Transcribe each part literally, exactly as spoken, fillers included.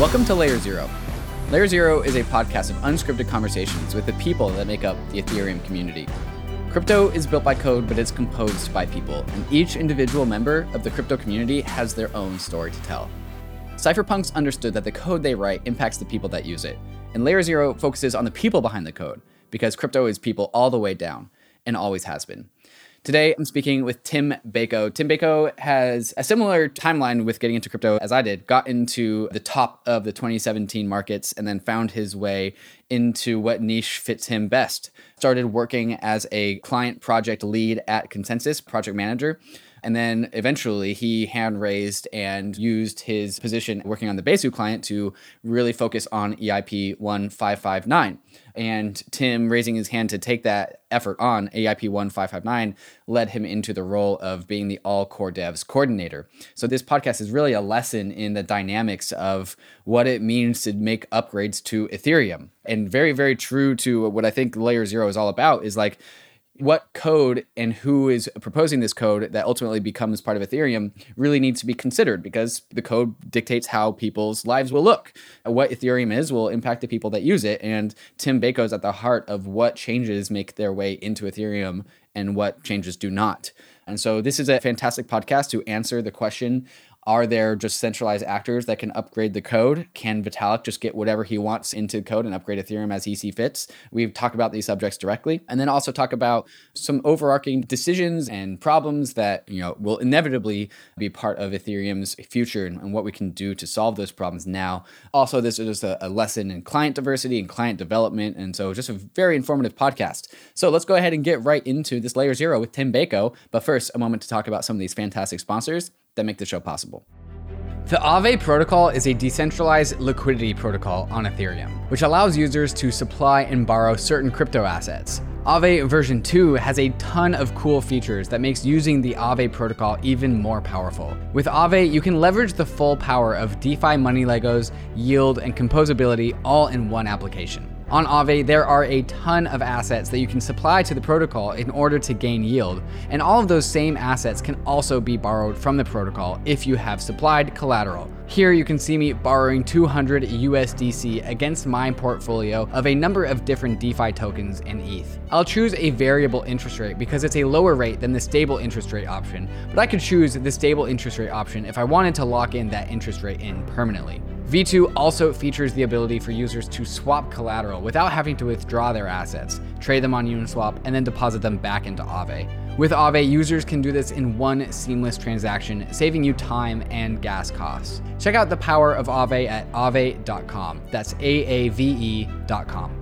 Welcome to Layer Zero. Layer Zero is a podcast of unscripted conversations with the people that make up the Ethereum community. Crypto is built by code, but it's composed by people, and each individual member of the crypto community has their own story to tell. Cypherpunks understood that the code they write impacts the people that use it, and Layer Zero focuses on the people behind the code, because crypto is people all the way down, and always has been. Today, I'm speaking with Tim Beiko. Tim Beiko has a similar timeline with getting into crypto as I did, got into the top of the twenty seventeen markets and then found his way into what niche fits him best. Started working as a client project lead at ConsenSys, project manager. And then eventually he hand raised and used his position working on the Besu client to really focus on E I P fifteen fifty-nine. And Tim raising his hand to take that effort on E I P fifteen fifty-nine led him into the role of being the all core devs coordinator. So this podcast is really a lesson in the dynamics of what it means to make upgrades to Ethereum. And very, very true to what I think Layer Zero is all about is like, what code and who is proposing this code that ultimately becomes part of Ethereum really needs to be considered, because the code dictates how people's lives will look. What Ethereum is will impact the people that use it. And Tim Beiko is at the heart of what changes make their way into Ethereum and what changes do not. And so this is a fantastic podcast to answer the question, are there just centralized actors that can upgrade the code? Can Vitalik just get whatever he wants into the code and upgrade Ethereum as he sees fits? We've talked about these subjects directly, and then also talk about some overarching decisions and problems that, you know, will inevitably be part of Ethereum's future and, and what we can do to solve those problems now. Also, this is just a, a lesson in client diversity and client development, and so just a very informative podcast. So let's go ahead and get right into this Layer Zero with Tim Beiko, but first, a moment to talk about some of these fantastic sponsors that make the show possible. The Aave protocol is a decentralized liquidity protocol on Ethereum, which allows users to supply and borrow certain crypto assets. Aave version two has a ton of cool features that makes using the Aave protocol even more powerful. With Aave, you can leverage the full power of DeFi money Legos, yield, and composability all in one application. On Aave, there are a ton of assets that you can supply to the protocol in order to gain yield, and all of those same assets can also be borrowed from the protocol if you have supplied collateral. Here you can see me borrowing two hundred U S D C against my portfolio of a number of different DeFi tokens and E T H. I'll choose a variable interest rate because it's a lower rate than the stable interest rate option, but I could choose the stable interest rate option if I wanted to lock in that interest rate in permanently. V two also features the ability for users to swap collateral without having to withdraw their assets, trade them on Uniswap, and then deposit them back into Aave. With Aave, users can do this in one seamless transaction, saving you time and gas costs. Check out the power of Aave at aave dot com. That's A A V E dot com.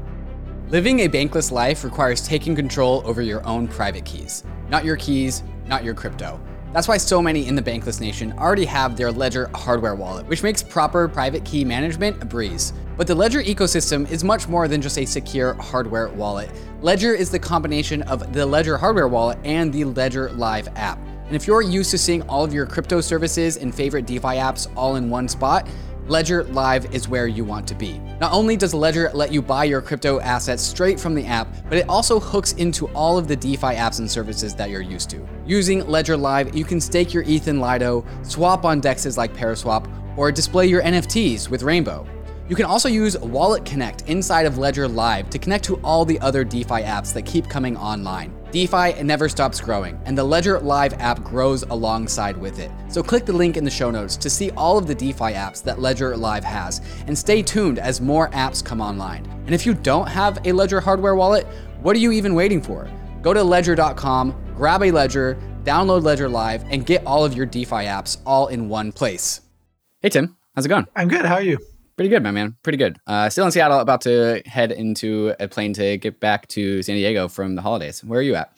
Living a bankless life requires taking control over your own private keys. Not your keys, not your crypto. That's why so many in the bankless nation already have their Ledger hardware wallet, which makes proper private key management a breeze. But the Ledger ecosystem is much more than just a secure hardware wallet. Ledger is the combination of the Ledger hardware wallet and the Ledger Live app. And if you're used to seeing all of your crypto services and favorite DeFi apps all in one spot, Ledger Live is where you want to be. Not only does Ledger let you buy your crypto assets straight from the app, but it also hooks into all of the DeFi apps and services that you're used to. Using Ledger Live, you can stake your E T H in Lido, swap on D E Xs like Paraswap, or display your N F Ts with Rainbow. You can also use Wallet Connect inside of Ledger Live to connect to all the other DeFi apps that keep coming online. DeFi never stops growing, and the Ledger Live app grows alongside with it. So click the link in the show notes to see all of the DeFi apps that Ledger Live has, and stay tuned as more apps come online. And if you don't have a Ledger hardware wallet, what are you even waiting for? Go to ledger dot com, grab a Ledger, download Ledger Live, and get all of your DeFi apps all in one place. Hey, Tim. How's it going? I'm good. How are you? Pretty good, my man. Pretty good. Uh, still in Seattle, about to head into a plane to get back to San Diego from the holidays. Where are you at?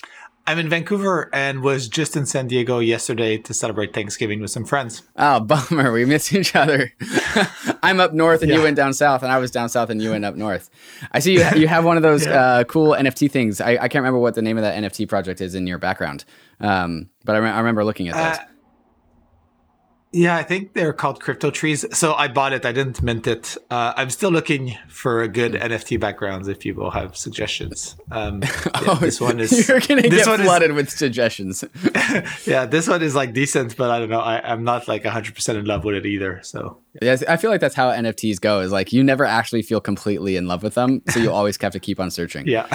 I'm in Vancouver and was just in San Diego yesterday to celebrate Thanksgiving with some friends. Oh, bummer. We missed each other. I'm up north and yeah. You went down south, and I was down south and you went up north. I see you, you have one of those yeah. uh, cool N F T things. I, I can't remember what the name of that N F T project is in your background, um, but I, re- I remember looking at that. Uh, Yeah, I think they're called crypto trees. So I bought it. I didn't mint it. Uh, I'm still looking for a good N F T backgrounds if people have suggestions. Um, yeah, oh, this one is you're going to get flooded is, with suggestions. Yeah, this one is like decent, but I don't know. I, I'm not like one hundred percent in love with it either. So yeah, I feel like that's how N F Ts go, is like you never actually feel completely in love with them. So you always have to keep on searching. Yeah.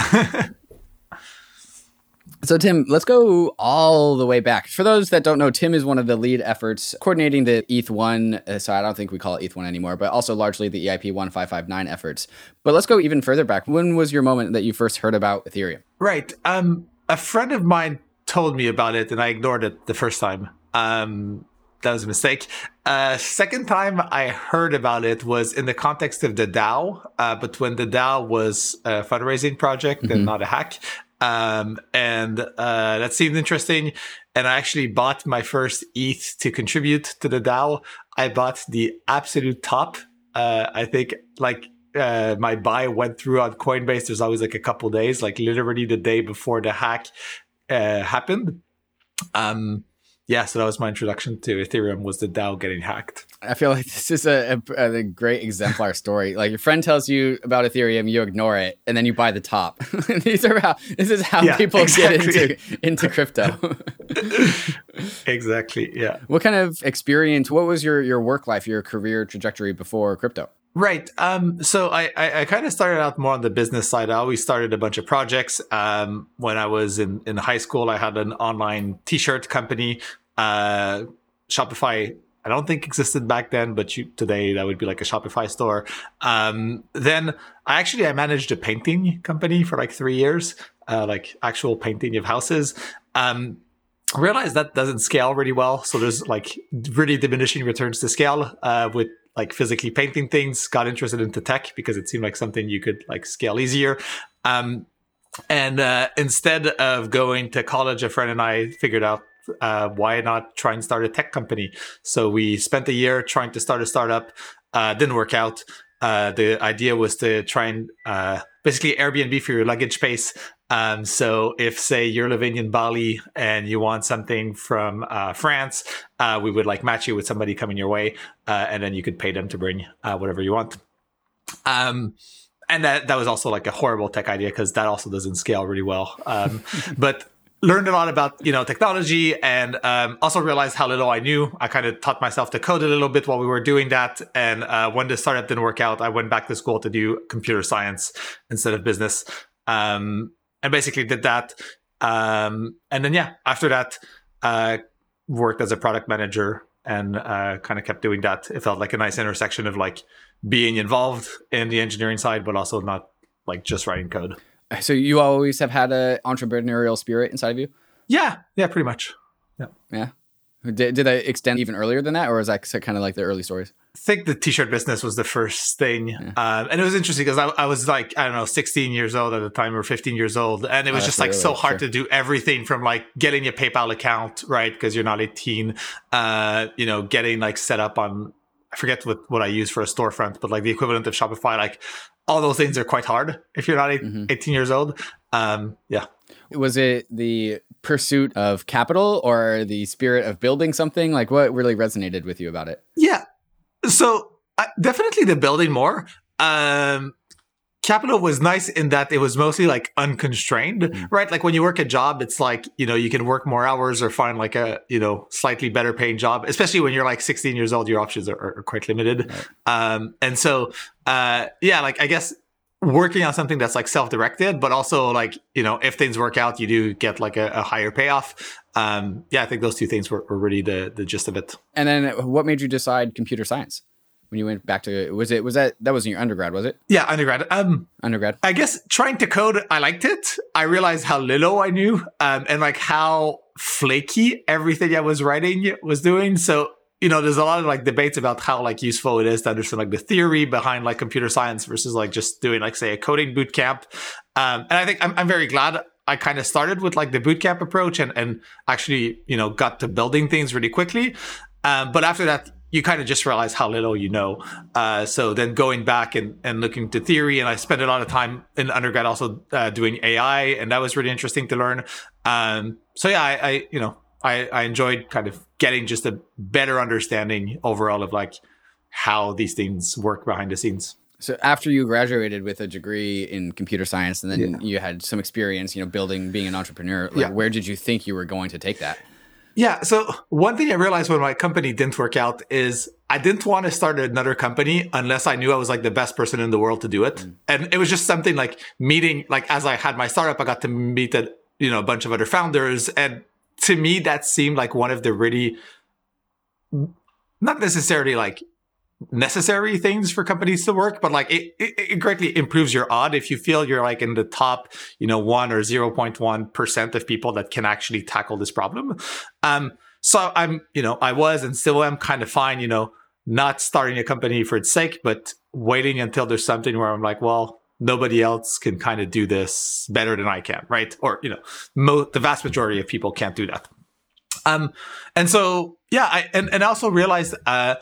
So, Tim, let's go all the way back. For those that don't know, Tim is one of the lead efforts coordinating the E T H one. Uh, so I don't think we call it E T H one anymore, but also largely the E I P fifteen fifty-nine efforts. But let's go even further back. When was your moment that you first heard about Ethereum? Right. Um, a friend of mine told me about it, and I ignored it the first time. Um, that was a mistake. Uh, second time I heard about it was in the context of the DAO, uh, but when the DAO was a fundraising project mm-hmm. and not a hack. Um, and, uh, that seemed interesting. And I actually bought my first E T H to contribute to the DAO. I bought the absolute top. Uh, I think like, uh, my buy went through on Coinbase. There's always like a couple days, like literally the day before the hack, uh, happened. Um, Yeah, so that was my introduction to Ethereum, was the DAO getting hacked. I feel like this is a, a, a great exemplar story. Like your friend tells you about Ethereum, you ignore it, and then you buy the top. These are how this is how yeah, people exactly. get into into crypto. Exactly. Yeah. What kind of experience? What was your your work life, your career trajectory before crypto? Right. Um, so I, I, I kind of started out more on the business side. I always started a bunch of projects. Um, when I was in, in high school, I had an online t-shirt company. Uh, Shopify, I don't think existed back then, but you, today that would be like a Shopify store. Um, then I actually, I managed a painting company for like three years, uh, like actual painting of houses. Um, I realized that doesn't scale really well. So there's like really diminishing returns to scale uh, with like physically painting things. Got interested into tech because it seemed like something you could like scale easier. Um, and uh, instead of going to college, a friend and I figured out uh, why not try and start a tech company. So we spent a year trying to start a startup. Uh, didn't work out. Uh, the idea was to try and uh, basically Airbnb for your luggage space. Um, so if, say, you're living in Bali and you want something from uh, France, uh, we would like match you with somebody coming your way, uh, and then you could pay them to bring uh, whatever you want. Um, and that, that was also like a horrible tech idea because that also doesn't scale really well. Um, but learned a lot about, you know, technology, and um, also realized how little I knew. I kind of taught myself to code a little bit while we were doing that. And uh, when the startup didn't work out, I went back to school to do computer science instead of business. Um, And basically did that. Um, and then, yeah, after that, uh, worked as a product manager and uh, kind of kept doing that. It felt like a nice intersection of like being involved in the engineering side, but also not like just writing code. So you always have had an entrepreneurial spirit inside of you? Yeah. Yeah, pretty much. Yeah. Yeah. Did, did I extend even earlier than that? Or is that kind of like the early stories? I think the t-shirt business was the first thing. Yeah. Um, and it was interesting because I, I was like, I don't know, sixteen years old at the time or fifteen years old. And it was oh, just like really so hard sure. to do everything from like getting a PayPal account, right? Because you're not eighteen, uh, you know, getting like set up on, I forget what, what I use for a storefront, but like the equivalent of Shopify, like all those things are quite hard if you're not eight, mm-hmm. eighteen years old. Um, yeah. Was it the pursuit of capital or the spirit of building something? Like what really resonated with you about it? Yeah. So uh, definitely the building more. Um, capital was nice in that it was mostly like unconstrained, mm-hmm. right? Like when you work a job, it's like, you know, you can work more hours or find like a, you know, slightly better paying job, especially when you're like sixteen years old, your options are, are quite limited. Right. Um, and so, uh, yeah, like I guess working on something that's like self-directed, but also like, you know, if things work out, you do get like a, a higher payoff. Um, yeah, I think those two things were, were really the, the gist of it. And then what made you decide computer science when you went back to, was it, was that, that wasn't your undergrad, was it? Yeah, undergrad. Um, undergrad. I guess trying to code, I liked it. I realized how little I knew, um, and like how flaky everything I was writing was doing. So, you know, there's a lot of like debates about how like useful it is to understand like the theory behind like computer science versus like just doing like, say, a coding boot camp. Um, and I think I'm, I'm very glad I kind of started with like the bootcamp approach and, and actually, you know, got to building things really quickly. Um, but after that, you kind of just realize how little you know. Uh, so then going back and, and looking to theory, and I spent a lot of time in undergrad also uh, doing A I, and that was really interesting to learn. Um, so yeah, I, I, you know, I, I enjoyed kind of getting just a better understanding overall of like how these things work behind the scenes. So after you graduated with a degree in computer science and then yeah. you had some experience, you know, building, being an entrepreneur, like yeah. where did you think you were going to take that? Yeah. So one thing I realized when my company didn't work out is I didn't want to start another company unless I knew I was like the best person in the world to do it. Mm. And it was just something like meeting, like as I had my startup, I got to meet a, you know, a bunch of other founders. And to me, that seemed like one of the really, not necessarily like necessary things for companies to work, but like it, it, it greatly improves your odds if you feel you're like in the top, you know, one or zero point one percent of people that can actually tackle this problem. Um, so I'm, you know, I was and still am kind of fine, you know, not starting a company for its sake, but waiting until there's something where I'm like, well, nobody else can kind of do this better than I can, right? Or, you know, mo- the vast majority of people can't do that. Um, and so, yeah, I, and, and I also realized, uh,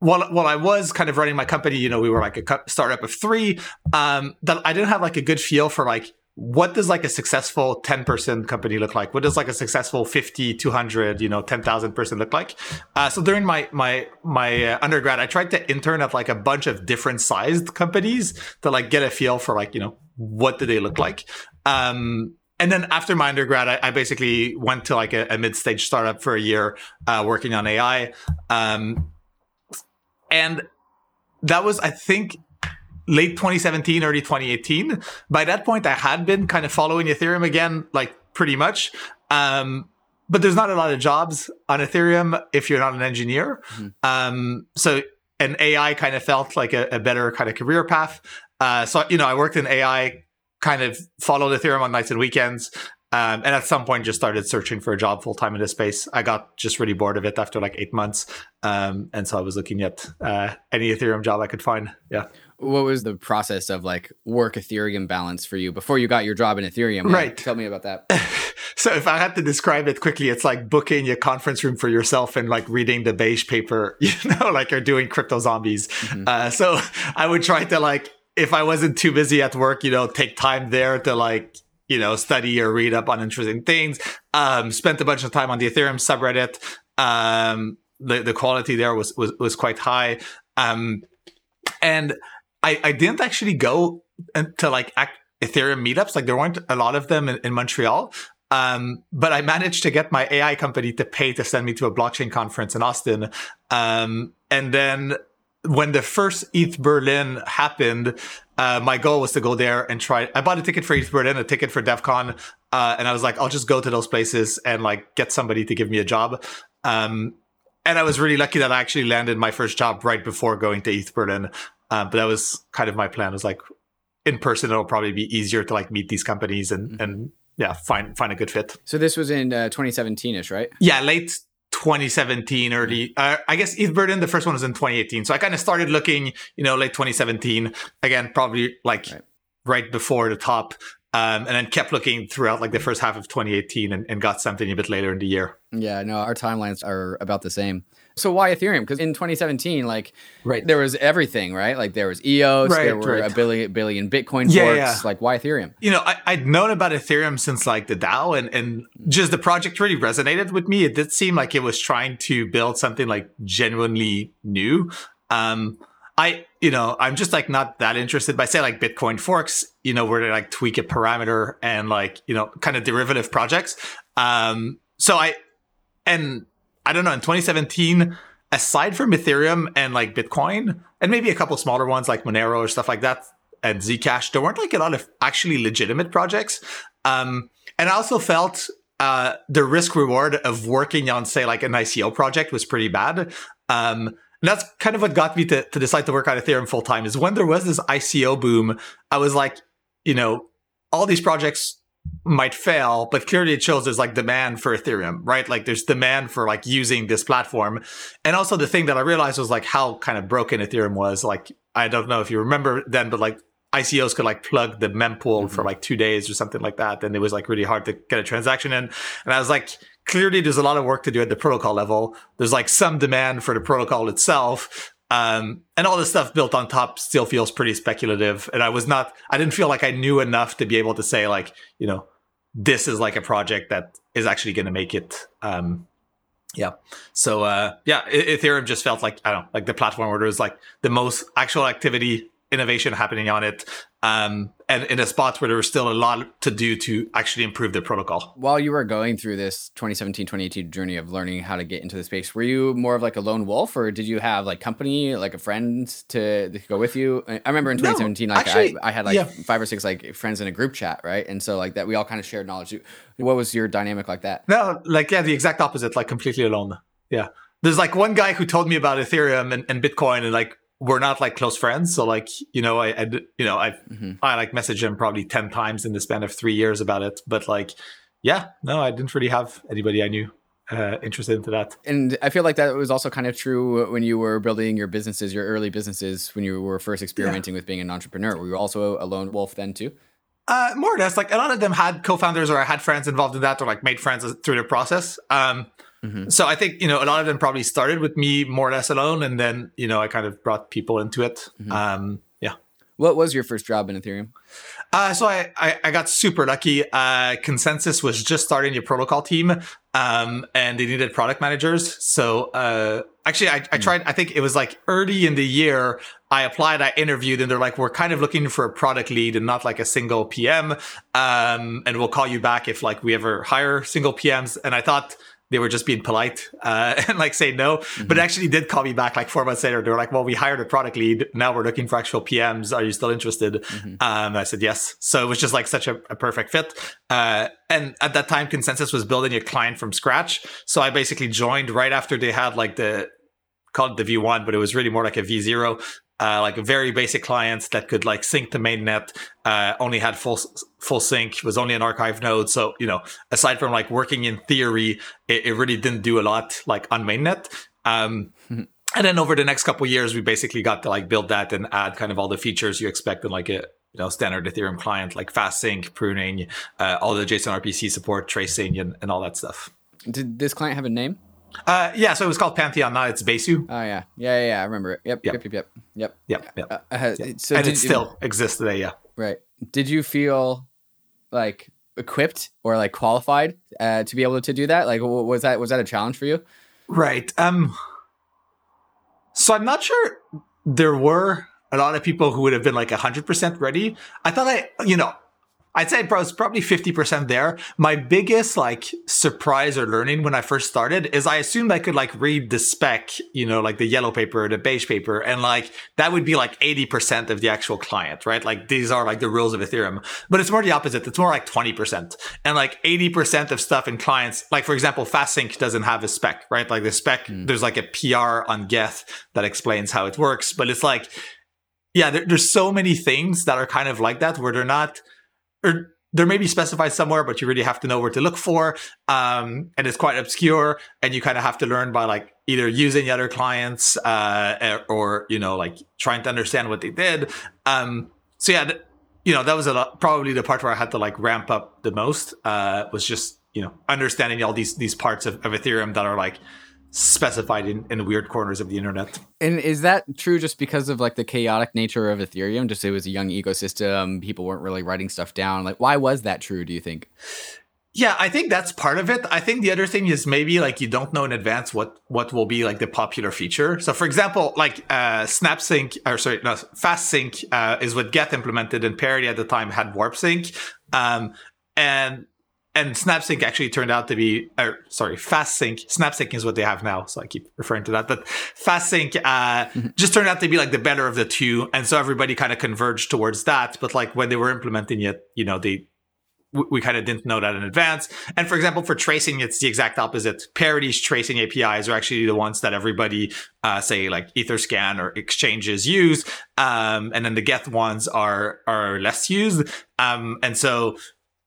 While, while I was kind of running my company, you know, we were like a co- startup of three, um, that I didn't have like a good feel for like, what does like a successful ten person company look like? What does like a successful fifty, two hundred, you know, ten thousand person look like? Uh, so during my, my, my uh, undergrad, I tried to intern at like a bunch of different sized companies to like get a feel for like, you know, what do they look like? Um, And then after my undergrad, I, I basically went to like a, a mid-stage startup for a year, uh, working on A I. Um, And that was, I think, late twenty seventeen, early twenty eighteen. By that point, I had been kind of following Ethereum again, like pretty much. Um, but there's not a lot of jobs on Ethereum if you're not an engineer. Mm-hmm. Um, so an A I kind of felt like a, a better kind of career path. Uh, so, you know, I worked in A I, kind of followed Ethereum on nights and weekends. Um, and at some point just started searching for a job full-time in this space. I got just really bored of it after like eight months. Um, and so I was looking at uh, any Ethereum job I could find. Yeah. What was the process of like work Ethereum balance for you before you got your job in Ethereum? Right. Right. Tell me about that. So if I had to describe it quickly, it's like booking a conference room for yourself and like reading the beige paper, you know, like you're doing crypto zombies. Mm-hmm. Uh, so I would try to like, if I wasn't too busy at work, you know, take time there to like, you know, study or read up on interesting things. Um, spent a bunch of time on the Ethereum subreddit. Um, the, the quality there was, was, was quite high. Um, and I, I didn't actually go to like Ethereum meetups. Like there weren't a lot of them in, in Montreal. Um, but I managed to get my A I company to pay to send me to a blockchain conference in Austin. Um, and then when the first E T H Berlin happened, uh, my goal was to go there and try. I bought a ticket for E T H Berlin, a ticket for DEF CON, uh, and I was like, I'll just go to those places and like get somebody to give me a job. Um, and I was really lucky that I actually landed my first job right before going to E T H Berlin. Uh, but that was kind of my plan. It was like in person, it'll probably be easier to like meet these companies and mm-hmm. and yeah, find find a good fit. So this was in uh, twenty seventeen-ish, right? Yeah, late twenty seventeen, early, uh, I guess E T H Berlin, the first one was in twenty eighteen. So I kind of started looking, you know, late twenty seventeen, again, probably like right, right before the top, um, and then kept looking throughout like the first half of twenty eighteen and, and got something a bit later in the year. Yeah, no, our timelines are about the same. So why Ethereum? Because in twenty seventeen, like right. there was everything, right? Like there was E O S, right, there were right. a billion, billion Bitcoin yeah, forks. Yeah. Like why Ethereum? You know, I, I'd known about Ethereum since like the DAO and, and just the project really resonated with me. It did seem like it was trying to build something like genuinely new. Um, I, you know, I'm just like not that interested by say like Bitcoin forks, you know, where they like tweak a parameter and like, you know, kind of derivative projects. Um, so I, and I don't know, in twenty seventeen, aside from Ethereum and like Bitcoin and maybe a couple smaller ones like Monero or stuff like that and Zcash, there weren't like a lot of actually legitimate projects. Um, and I also felt uh, the risk reward of working on, say, like an I C O project was pretty bad. Um, and that's kind of what got me to, to decide to work on Ethereum full time is when there was this I C O boom, I was like, you know, all these projects might fail, but clearly it shows there's like demand for Ethereum, right? Like there's demand for like using this platform. And also the thing that I realized was like how kind of broken Ethereum was. Like, I don't know if you remember then, but like I C Os could like plug the mempool mm-hmm. for like two days or something like that. And it was like really hard to get a transaction in. And I was like, clearly there's a lot of work to do at the protocol level. There's like some demand for the protocol itself. Um, and all this stuff built on top still feels pretty speculative. And I was not, I didn't feel like I knew enough to be able to say like, you know, this is like a project that is actually going to make it. Um, yeah. So uh, yeah, Ethereum just felt like, I don't know, like the platform where there was like the most actual activity, innovation happening on it, um, and in a spot where there was still a lot to do to actually improve the protocol. While you were going through this twenty seventeen, twenty eighteen journey of learning how to get into the space, were you more of like a lone wolf, or did you have like company, like a friend to, to go with you? I remember in twenty seventeen, no, like actually, I, I had like yeah. five or six like friends in a group chat, right? And so like that, we all kind of shared knowledge. What was your dynamic like that? No, like yeah, the exact opposite, like completely alone. Yeah, there's like one guy who told me about Ethereum and, and Bitcoin, and like, we're not like close friends. So like, you know, I, I you know, I, mm-hmm. I like messaged him probably ten times in the span of three years about it. But like, yeah, no, I didn't really have anybody I knew uh, interested into that. And I feel like that was also kind of true when you were building your businesses, your early businesses, when you were first experimenting yeah. with being an entrepreneur. Were you also a lone wolf then too? Uh, more or less. Like a lot of them had co-founders, or I had friends involved in that, or like made friends through the process. Um, Mm-hmm. So I think, you know, a lot of them probably started with me more or less alone. And then, you know, I kind of brought people into it. Mm-hmm. Um, yeah. What was your first job in Ethereum? Uh, so I, I, I got super lucky. Uh, ConsenSys was just starting your protocol team, um, and they needed product managers. So uh, actually, I, I mm-hmm. tried, I think it was like early in the year, I applied, I interviewed, and they're like, we're kind of looking for a product lead and not like a single P M. Um, and we'll call you back if like we ever hire single P Ms. And I thought they were just being polite uh, and like say no, mm-hmm. but actually did call me back like four months later. They were like, well, we hired a product lead. Now we're looking for actual P Ms. Are you still interested? Mm-hmm. Um, I said, yes. So it was just like such a, a perfect fit. Uh, and at that time, ConsenSys was building a client from scratch. So I basically joined right after they had like the, called it the V one, but it was really more like a V zero, uh, like very basic clients that could like sync to mainnet, uh, only had full full sync, was only an archive node. So, you know, aside from like working in theory, it, it really didn't do a lot like on mainnet. Um, mm-hmm. And then over the next couple of years, we basically got to like build that and add kind of all the features you expect in like a, you know, standard Ethereum client, like fast sync, pruning, uh, all the JSON R P C support, tracing, and, and all that stuff. Did this client have a name? Uh, yeah, so it was called Pantheon. Now it's Besu. Oh yeah, yeah, yeah, yeah. I remember it. Yep, yep, yep, yep, yep, yep. yep. Uh, uh, yep. So and it still you, exists today. Yeah, right. Did you feel like equipped or like qualified uh, to be able to do that? Like, was that was that a challenge for you? Right. Um. So I'm not sure there were a lot of people who would have been like one hundred percent ready. I thought I, you know. I'd say it was probably fifty percent there. My biggest like surprise or learning when I first started is I assumed I could like read the spec, you know, like the yellow paper, the beige paper, and like that would be like eighty percent of the actual client, right? Like these are like the rules of Ethereum, but it's more the opposite. It's more like twenty percent and like eighty percent of stuff in clients. Like for example, FastSync doesn't have a spec, right? Like the spec, mm. there's like a P R on Geth that explains how it works, but it's like, yeah, there, there's so many things that are kind of like that where they're not, or they're maybe specified somewhere, but you really have to know where to look for. Um, and it's quite obscure. And you kind of have to learn by like either using other clients uh, or, you know, like trying to understand what they did. Um, so yeah, th- you know, that was a lot, probably the part where I had to like ramp up the most uh, was just, you know, understanding all these these parts of, of Ethereum that are like specified in, in weird corners of the internet. And is that true just because of like the chaotic nature of Ethereum? Just it was a young ecosystem, people weren't really writing stuff down. Like, why was that true, do you think? Yeah, I think that's part of it. I think the other thing is maybe like you don't know in advance what what will be like the popular feature. So for example, like uh, Snap Sync, or sorry, no, Fast Sync uh, is what Geth implemented, and Parity at the time had Warp Sync. Um, and And SnapSync actually turned out to be, or sorry, FastSync. SnapSync is what they have now, so I keep referring to that. But FastSync uh, just turned out to be like the better of the two, and so everybody kind of converged towards that. But like when they were implementing it, you know, they we, we kind of didn't know that in advance. And for example, for tracing, it's the exact opposite. Parity's tracing A P Is are actually the ones that everybody, uh, say like Etherscan or exchanges use, um, and then the Geth ones are are less used, um, and so.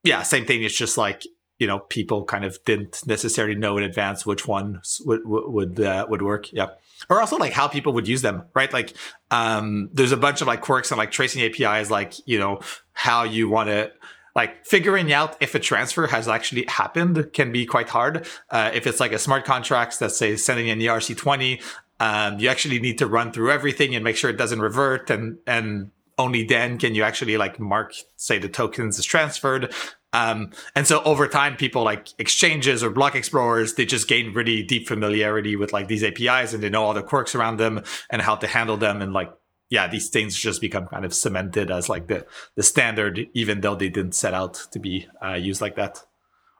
Yeah, same thing. It's just like, you know, people kind of didn't necessarily know in advance which ones would would uh, would work. Yeah, or also like how people would use them, right? Like, um, there's a bunch of like quirks and like tracing A P Is, like you know how you want to like figuring out if a transfer has actually happened can be quite hard. Uh, if it's like a smart contract that say sending an E R C twenty, um, you actually need to run through everything and make sure it doesn't revert and and. only then can you actually like mark, say, the tokens as transferred. Um, and so over time, people like exchanges or block explorers, they just gain really deep familiarity with like these A P Is, and they know all the quirks around them and how to handle them. And like, yeah, these things just become kind of cemented as like the, the standard, even though they didn't set out to be uh, used like that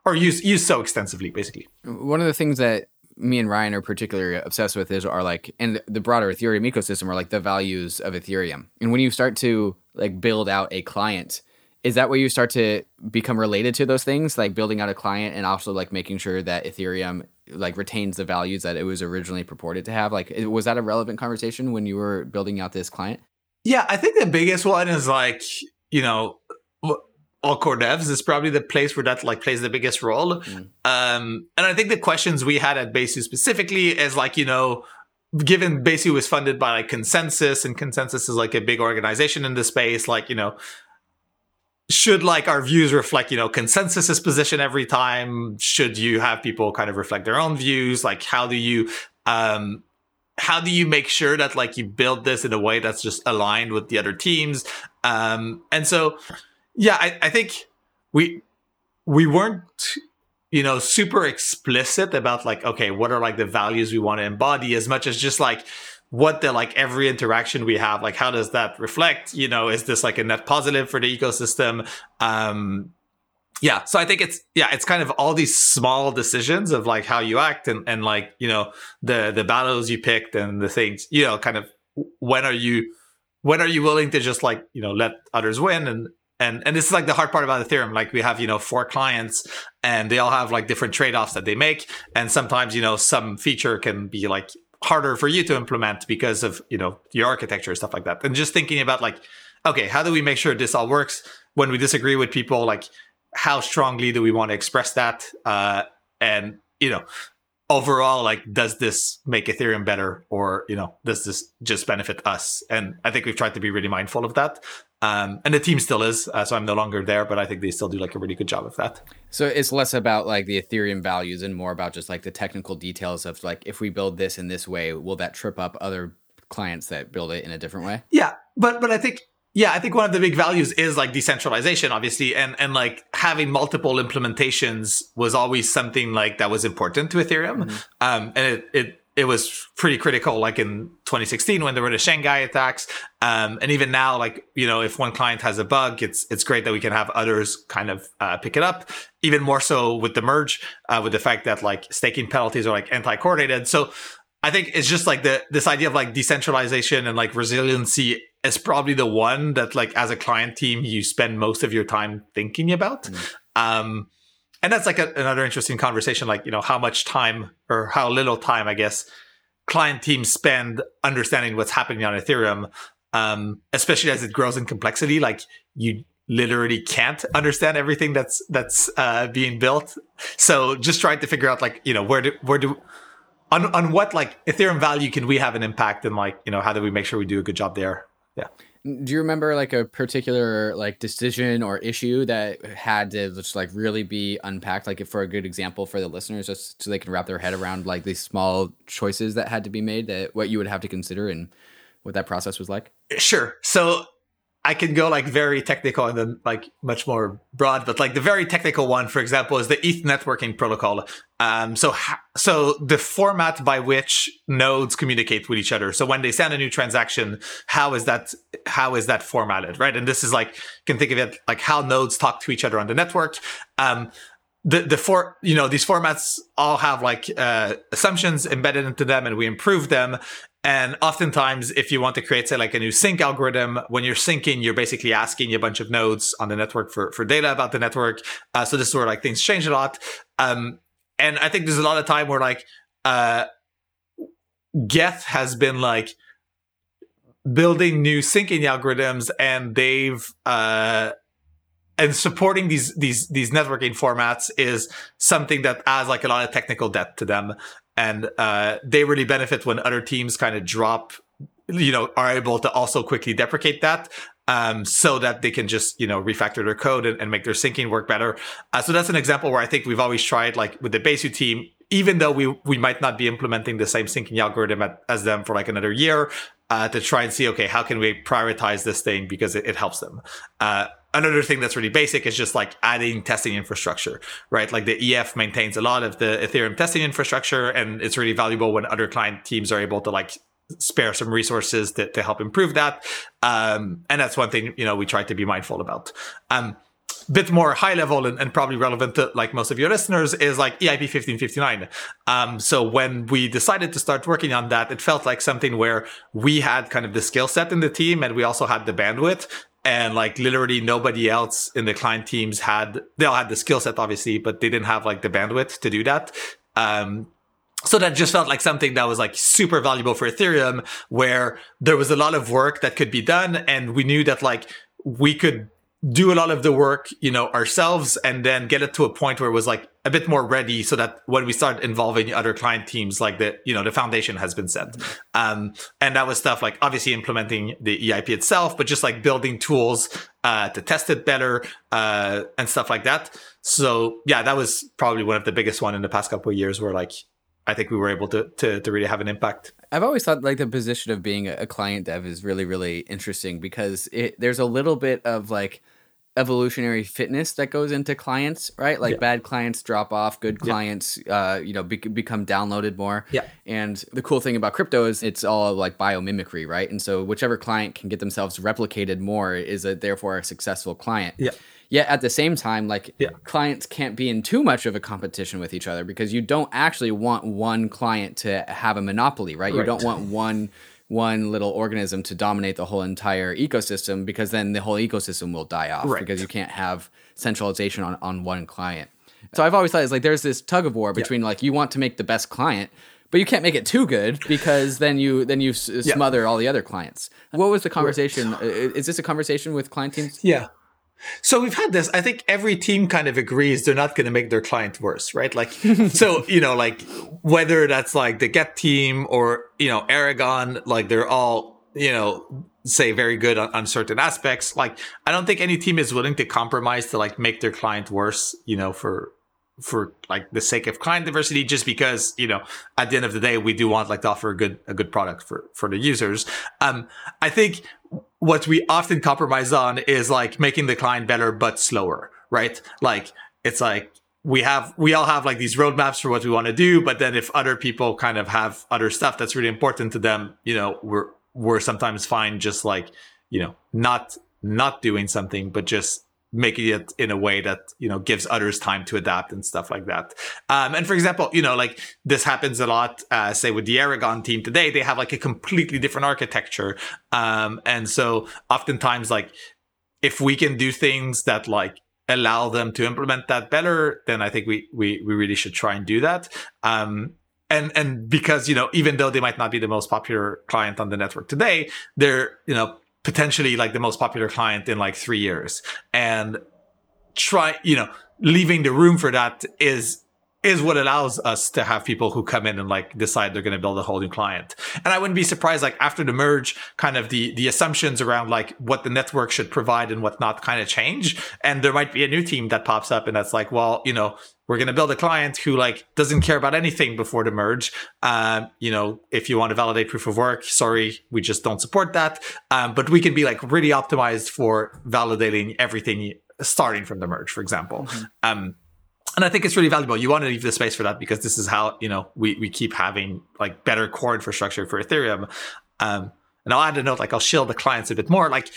or used, used so extensively, basically. One of the things that me and Ryan are particularly obsessed with is are like, and the broader Ethereum ecosystem are like the values of Ethereum. And when you start to like build out a client, is that where you start to become related to those things, like building out a client and also like making sure that Ethereum like retains the values that it was originally purported to have? Like, was that a relevant conversation when you were building out this client? Yeah, I think the biggest one is like, you know, all core devs is probably the place where that like plays the biggest role. Mm. Um, and I think the questions we had at Besu specifically is like, you know, given Besu was funded by like ConsenSys, and ConsenSys is like a big organization in the space, like, you know, should like our views reflect, you know, ConsenSys's position every time? Should you have people kind of reflect their own views? Like, how do you, um, how do you make sure that like you build this in a way that's just aligned with the other teams? Um, and so, yeah, I, I think we, we weren't, you know, super explicit about like, okay, what are like the values we want to embody, as much as just like, what the like every interaction we have, like how does that reflect, you know, is this like a net positive for the ecosystem? Um, yeah. So I think it's, yeah, it's kind of all these small decisions of like how you act and, and like, you know, the, the battles you picked and the things, you know, kind of when are you, when are you willing to just like, you know, let others win? And, and, and this is like the hard part about Ethereum. Like we have, you know, four clients and they all have like different trade-offs that they make. And sometimes, you know, some feature can be like harder for you to implement because of, you know, your architecture and stuff like that. And just thinking about like, okay, how do we make sure this all works? When we disagree with people, like how strongly do we want to express that? Uh, and, you know, overall, like, does this make Ethereum better? Or, you know, does this just benefit us? And I think we've tried to be really mindful of that. Um, and the team still is, uh, so I'm no longer there, but I think they still do like a really good job of that. So it's less about like the Ethereum values and more about just like the technical details of like, if we build this in this way, will that trip up other clients that build it in a different way? Yeah, but but I think, yeah, I think one of the big values is like decentralization, obviously, and and like having multiple implementations was always something like that was important to Ethereum, mm-hmm. um, and it it. It was pretty critical, like in twenty sixteen when there were the Shanghai attacks, um, and even now, like you know, if one client has a bug, it's it's great that we can have others kind of uh, pick it up. Even more so with the merge, uh, with the fact that like staking penalties are like anti-coordinated. So I think it's just like the this idea of like decentralization and like resiliency is probably the one that like as a client team you spend most of your time thinking about. Mm. Um, And that's like a, another interesting conversation, like, you know, how much time or how little time, I guess, client teams spend understanding what's happening on Ethereum, um, especially as it grows in complexity. Like you literally can't understand everything that's that's uh, being built. So just trying to figure out, like, you know, where do where do on on what like Ethereum value can we have an impact, and like, you know, how do we make sure we do a good job there? Yeah. Do you remember like a particular like decision or issue that had to just like really be unpacked? Like, if for a good example for the listeners, just so they can wrap their head around like these small choices that had to be made, that what you would have to consider and what that process was like? Sure. So I can go like very technical and then like much more broad, but like the very technical one, for example, is the E T H networking protocol. Um, so, ha- so the format by which nodes communicate with each other. So when they send a new transaction, how is that, how is that formatted, right? And this is like, you can think of it like how nodes talk to each other on the network. Um, the, the for, you know, these formats all have like, uh, assumptions embedded into them, and we improve them. And oftentimes, if you want to create, say, like a new sync algorithm, when you're syncing, you're basically asking a bunch of nodes on the network for, for data about the network. Uh, so this is where like things change a lot. Um, and I think there's a lot of time where like, uh, Geth has been like building new syncing algorithms, and they've, uh, and supporting these, these, these networking formats is something that adds like a lot of technical debt to them. And uh, they really benefit when other teams kind of drop, you know, are able to also quickly deprecate that, um, so that they can just, you know, refactor their code and, and make their syncing work better. Uh, so that's an example where I think we've always tried, like with the Besu team, even though we we might not be implementing the same syncing algorithm at, as them for like another year, uh, to try and see, okay, how can we prioritize this thing because it, it helps them. Uh, Another thing that's really basic is just like adding testing infrastructure, right? Like the E F maintains a lot of the Ethereum testing infrastructure, and it's really valuable when other client teams are able to like spare some resources to, to help improve that. Um, and that's one thing, you know, we try to be mindful about. Um, bit more high level and, and probably relevant to like most of your listeners is like E I P fifteen fifty-nine. Um, so when we decided to start working on that, it felt like something where we had kind of the skill set in the team and we also had the bandwidth. And like literally nobody else in the client teams had, they all had the skill set obviously, but they didn't have like the bandwidth to do that. Um, so that just felt like something that was like super valuable for Ethereum, where there was a lot of work that could be done. And we knew that like we could do a lot of the work, you know, ourselves, and then get it to a point where it was like a bit more ready so that when we start involving other client teams, like the, you know, the foundation has been set. Um, and that was stuff like obviously implementing the E I P itself, but just like building tools uh, to test it better uh, and stuff like that. So yeah, that was probably one of the biggest one in the past couple of years where like, I think we were able to, to, to really have an impact. I've always thought like the position of being a client dev is really, really interesting because it, there's a little bit of like evolutionary fitness that goes into clients, right? Like yeah. Bad clients drop off, good clients, yeah. uh, you know, be- become downloaded more. Yeah. And the cool thing about crypto is it's all like biomimicry, right? And so whichever client can get themselves replicated more is a, therefore a successful client. Yeah. Yet at the same time, like yeah. clients can't be in too much of a competition with each other because you don't actually want one client to have a monopoly, right? right. You don't want one one little organism to dominate the whole entire ecosystem because then the whole ecosystem will die off right. because you can't have centralization on, on one client. So I've always thought it's like there's this tug of war between yeah. like you want to make the best client, but you can't make it too good because then you then you s- yeah. smother all the other clients. What was the conversation? Right. Is this a conversation with client teams? Yeah. So we've had this, I think every team kind of agrees they're not going to make their client worse, right? Like, so, you know, like whether that's like the Geth team or, you know, Aragon, like they're all, you know, say very good on, on certain aspects. Like, I don't think any team is willing to compromise to like make their client worse, you know, for, for like the sake of client diversity, just because, you know, at the end of the day, we do want like to offer a good, a good product for, for the users. Um, I think what we often compromise on is like making the client better, but slower, right? Like it's like we have, we all have like these roadmaps for what we want to do. But then if other people kind of have other stuff that's really important to them, you know, we're, we're sometimes fine just like, you know, not, not doing something, but just making it in a way that, you know, gives others time to adapt and stuff like that. Um, and for example, you know, like this happens a lot, uh, say with the Aragon team today, they have like a completely different architecture. Um, and so oftentimes, like if we can do things that like allow them to implement that better, then I think we, we, we really should try and do that. Um, and, and because, you know, even though they might not be the most popular client on the network today, they're, you know, potentially like the most popular client in like three years and try, you know, leaving the room for that is, is what allows us to have people who come in and like decide they're going to build a whole new client. And I wouldn't be surprised, like after the merge, kind of the, the assumptions around like what the network should provide and what not kind of change. And there might be a new team that pops up and that's like, well, you know, we're going to build a client who like doesn't care about anything before the merge. Um, you know, if you want to validate proof of work, sorry, we just don't support that. Um, but we can be like really optimized for validating everything starting from the merge, for example. Mm-hmm. Um, and I think it's really valuable. You want to leave the space for that because this is how, you know, we, we keep having like better core infrastructure for Ethereum. Um, and I'll add a note, like I'll shield the clients a bit more. Like,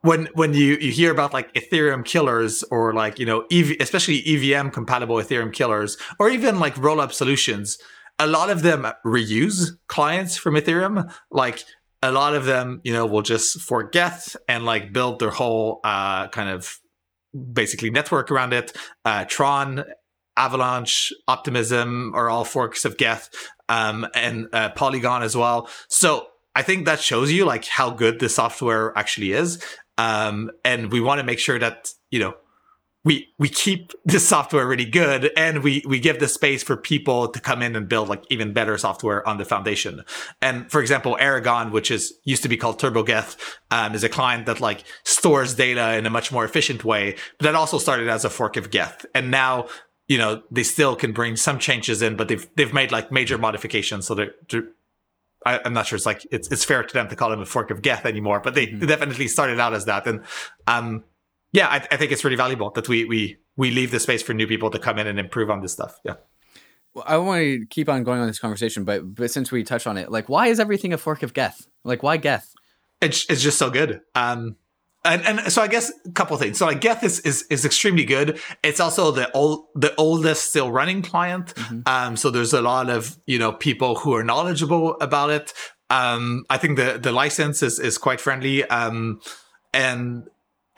When when you, you hear about like Ethereum killers or like, you know, E V, especially E V M compatible Ethereum killers or even like roll up solutions, a lot of them reuse clients from Ethereum. Like a lot of them, you know, will just fork Geth and like build their whole uh, kind of basically network around it. Uh, Tron, Avalanche, Optimism are all forks of Geth um, and uh, Polygon as well. So I think that shows you like how good the software actually is. Um, and we want to make sure that, you know, we, we keep the software really good and we, we give the space for people to come in and build like even better software on the foundation. And for example, Aragon, which is used to be called TurboGeth, um, is a client that like stores data in a much more efficient way, but that also started as a fork of Geth. And now, you know, they still can bring some changes in, but they've, they've made like major modifications. So they're, they're I, I'm not sure it's like it's, it's fair to them to call them a fork of Geth anymore, but they mm-hmm. definitely started out as that. And um, yeah, I, I think it's really valuable that we we we leave the space for new people to come in and improve on this stuff. Yeah. Well, I want to keep on going on this conversation, but but since we touched on it, like, why is everything a fork of Geth? Like, why Geth? It's it's just so good. Um, and and so I guess a couple of things. So like Geth is is is extremely good. It's also the old the oldest still running client. Mm-hmm. Um, so there's a lot of you know people who are knowledgeable about it. Um, I think the the license is is quite friendly. Um, and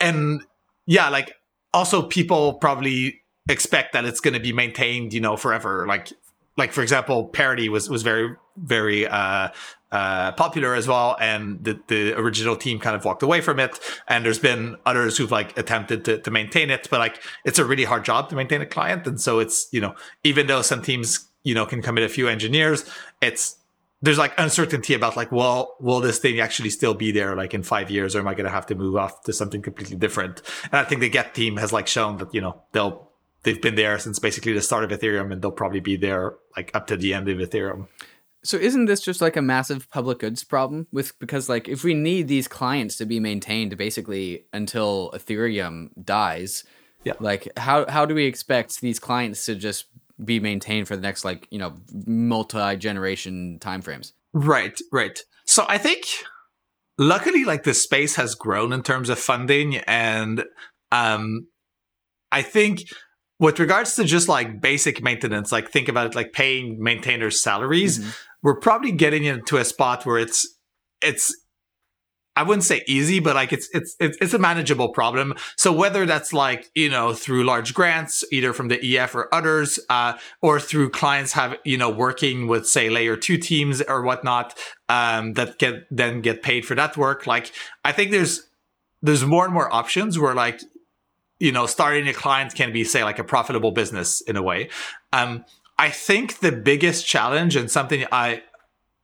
and yeah, like also people probably expect that it's going to be maintained, you know, forever. Like, like for example, Parity was was very, very uh, uh, popular as well, and the, the original team kind of walked away from it. And there's been others who've like attempted to, to maintain it, but like it's a really hard job to maintain a client. And so it's, you know, even though some teams, you know, can commit a few engineers, it's there's like uncertainty about like, well, will this thing actually still be there like in five years, or am I going to have to move off to something completely different? And I think the Geth team has like shown that you know they'll. They've been there since basically the start of Ethereum, and they'll probably be there like up to the end of Ethereum. So isn't this just like a massive public goods problem with, because like if we need these clients to be maintained basically until Ethereum dies, yeah. like how, how do we expect these clients to just be maintained for the next like, you know, multi-generation timeframes? Right, right. So I think luckily like the space has grown in terms of funding, and um, I think with regards to just like basic maintenance, like think about it like paying maintainers salaries, mm-hmm. we're probably getting into a spot where it's it's I wouldn't say easy, but like it's it's it's it's a manageable problem. So whether that's like, you know, through large grants, either from the E F or others, uh, or through clients have, you know, working with say layer two teams or whatnot, um, that get then get paid for that work. Like I think there's there's more and more options where like you know, starting a client can be, say, like a profitable business in a way. Um, I think the biggest challenge and something I,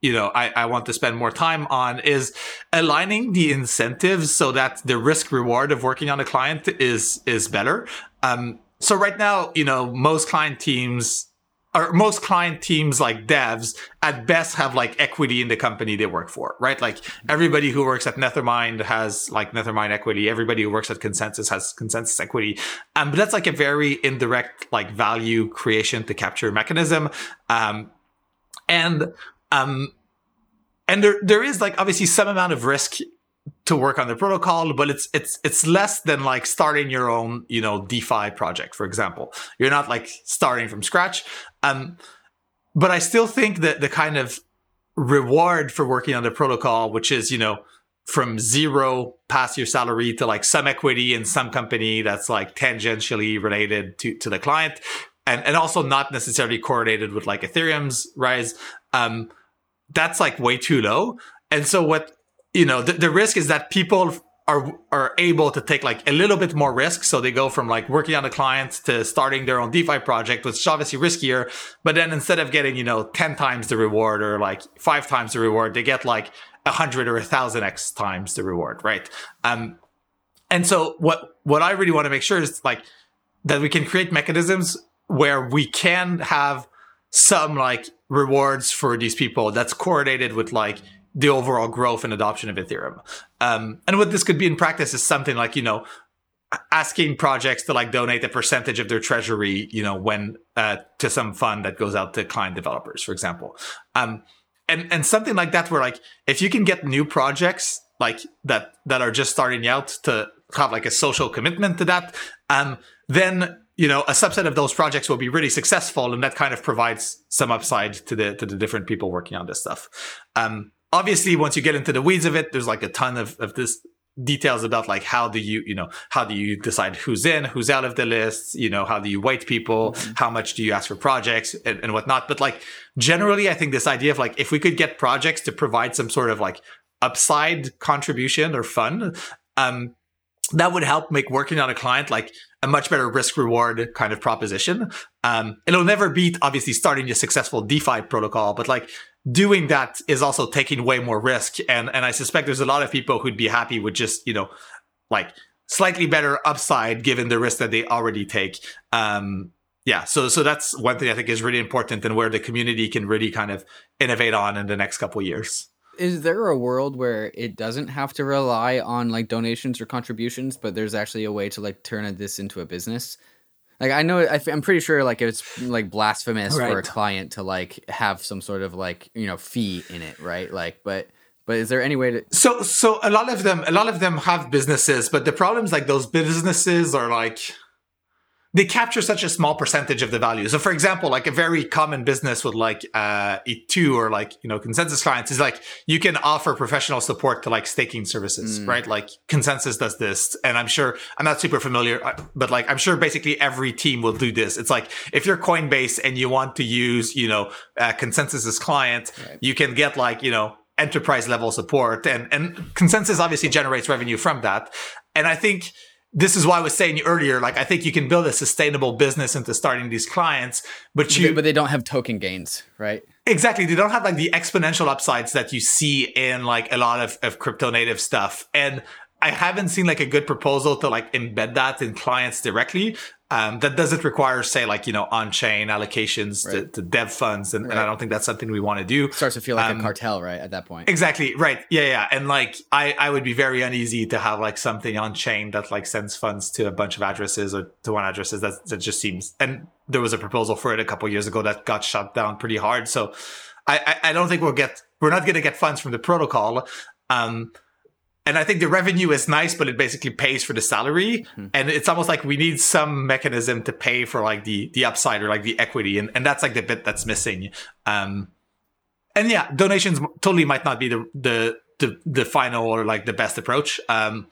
you know, I, I want to spend more time on is aligning the incentives so that the risk reward of working on a client is is better. Um, so right now, you know, most client teams or most client teams like devs at best have like equity in the company they work for, right? Like everybody who works at Nethermind has like Nethermind equity. Everybody who works at ConsenSys has ConsenSys equity. Um, but that's like a very indirect like value creation to capture mechanism. Um, and um, and there there is like obviously some amount of risk to work on the protocol, but it's it's it's less than like starting your own, you know, DeFi project, for example. You're not like starting from scratch. Um, but I still think that the kind of reward for working on the protocol, which is, you know, from zero past your salary to like some equity in some company that's like tangentially related to, to the client, and, and also not necessarily correlated with like Ethereum's rise, um, that's like way too low. And so what, you know, the, the risk is that people are are able to take like a little bit more risk. So they go from like working on a client to starting their own DeFi project, which is obviously riskier. But then instead of getting, you know, ten times the reward or like five times the reward, they get like one hundred or one thousand x times the reward, right? Um, and so what what I really want to make sure is like that we can create mechanisms where we can have some like rewards for these people that's correlated with like the overall growth and adoption of Ethereum. Um, and what this could be in practice is something like, you know, asking projects to like donate a percentage of their treasury, you know, when uh, to some fund that goes out to client developers, for example. Um, and, and something like that, where like, if you can get new projects like that, that are just starting out to have like a social commitment to that, um, then, you know, a subset of those projects will be really successful. And that kind of provides some upside to the, to the different people working on this stuff. Um, Obviously, once you get into the weeds of it, there's like a ton of, of this details about like how do you, you know, how do you decide who's in, who's out of the list, you know, how do you weight people, mm-hmm. how much do you ask for projects and, and whatnot. But like generally, I think this idea of like if we could get projects to provide some sort of like upside contribution or fun, um, that would help make working on a client like a much better risk reward kind of proposition. Um, it'll never beat obviously starting a successful DeFi protocol, but like doing that is also taking way more risk. And, and I suspect there's a lot of people who'd be happy with just, you know, like slightly better upside given the risk that they already take. Um, yeah, so so that's one thing I think is really important and where the community can really kind of innovate on in the next couple of years. Is there a world where it doesn't have to rely on like donations or contributions, but there's actually a way to like turn this into a business? Like, I know, I'm pretty sure like it's like blasphemous right. for a client to like have some sort of like, you know, fee in it, right? Like, but but is there any way to? So so a lot of them, a lot of them have businesses, but the problem is like those businesses are like, they capture such a small percentage of the value. So for example, like a very common business with like uh, E two or like, you know, ConsenSys clients is like, you can offer professional support to like staking services, mm. right? Like ConsenSys does this. And I'm sure, I'm not super familiar, but like, I'm sure basically every team will do this. It's like, if you're Coinbase and you want to use, you know, uh, ConsenSys's client, right. you can get like, you know, enterprise level support. And, and ConsenSys obviously generates revenue from that. And I think, this is why I was saying earlier, like, I think you can build a sustainable business into starting these clients, but you... But they don't have token gains, right? Exactly. They don't have, like, the exponential upsides that you see in, like, a lot of, of crypto native stuff. And I haven't seen, like, a good proposal to, like, embed that in clients directly. Um, that doesn't require, say, like, you know, on-chain allocations right. to, to dev funds. And, right. and I don't think that's something we want to do. It starts to feel like um, a cartel, right, at that point. Exactly, right. Yeah, yeah. And, like, I, I would be very uneasy to have, like, something on-chain that, like, sends funds to a bunch of addresses or to one addresses. That, that just seems... And there was a proposal for it a couple of years ago that got shut down pretty hard. So I, I, I don't think we'll get... We're not going to get funds from the protocol. Um And I think the revenue is nice, but it basically pays for the salary. Mm-hmm. And it's almost like we need some mechanism to pay for like the the upside or like the equity. And, and that's like the bit that's missing. Um, and yeah, donations totally might not be the, the, the, the final or like the best approach. Um,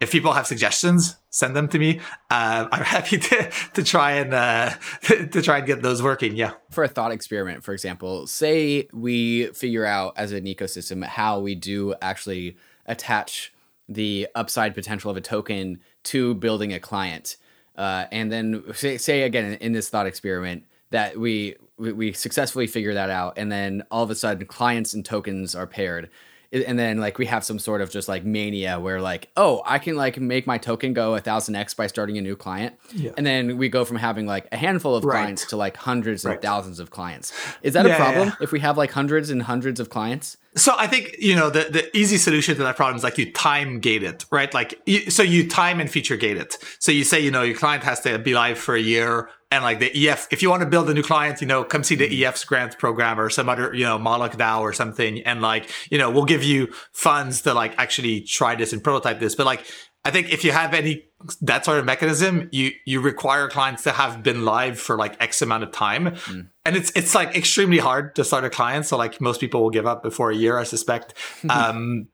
if people have suggestions, send them to me. Uh, I'm happy to, to try and uh, to try and get those working. Yeah. For a thought experiment, for example, say we figure out as an ecosystem how we do actually attach the upside potential of a token to building a client. Uh, and then say, say again, in this thought experiment that we, we, we successfully figure that out. And then all of a sudden clients and tokens are paired. And then like we have some sort of just like mania where like, oh, I can like make my token go a thousand X by starting a new client. Yeah. And then we go from having like a handful of right. clients to like hundreds right. and thousands of clients. Is that yeah, a problem yeah, yeah. if we have like hundreds and hundreds of clients? So I think, you know, the, the easy solution to that problem is like you time gate it, right? Like, you, so you time and feature gate it. So you say, you know, your client has to be live for a year. And like the E F, if you want to build a new client, you know, come see the E F's grant program or some other, you know, Moloch DAO or something. And like, you know, we'll give you funds to like actually try this and prototype this. But like, I think if you have any, that sort of mechanism, you, you require clients to have been live for like X amount of time. Mm. And it's, it's like extremely hard to start a client. So like most people will give up before a year, I suspect. Um,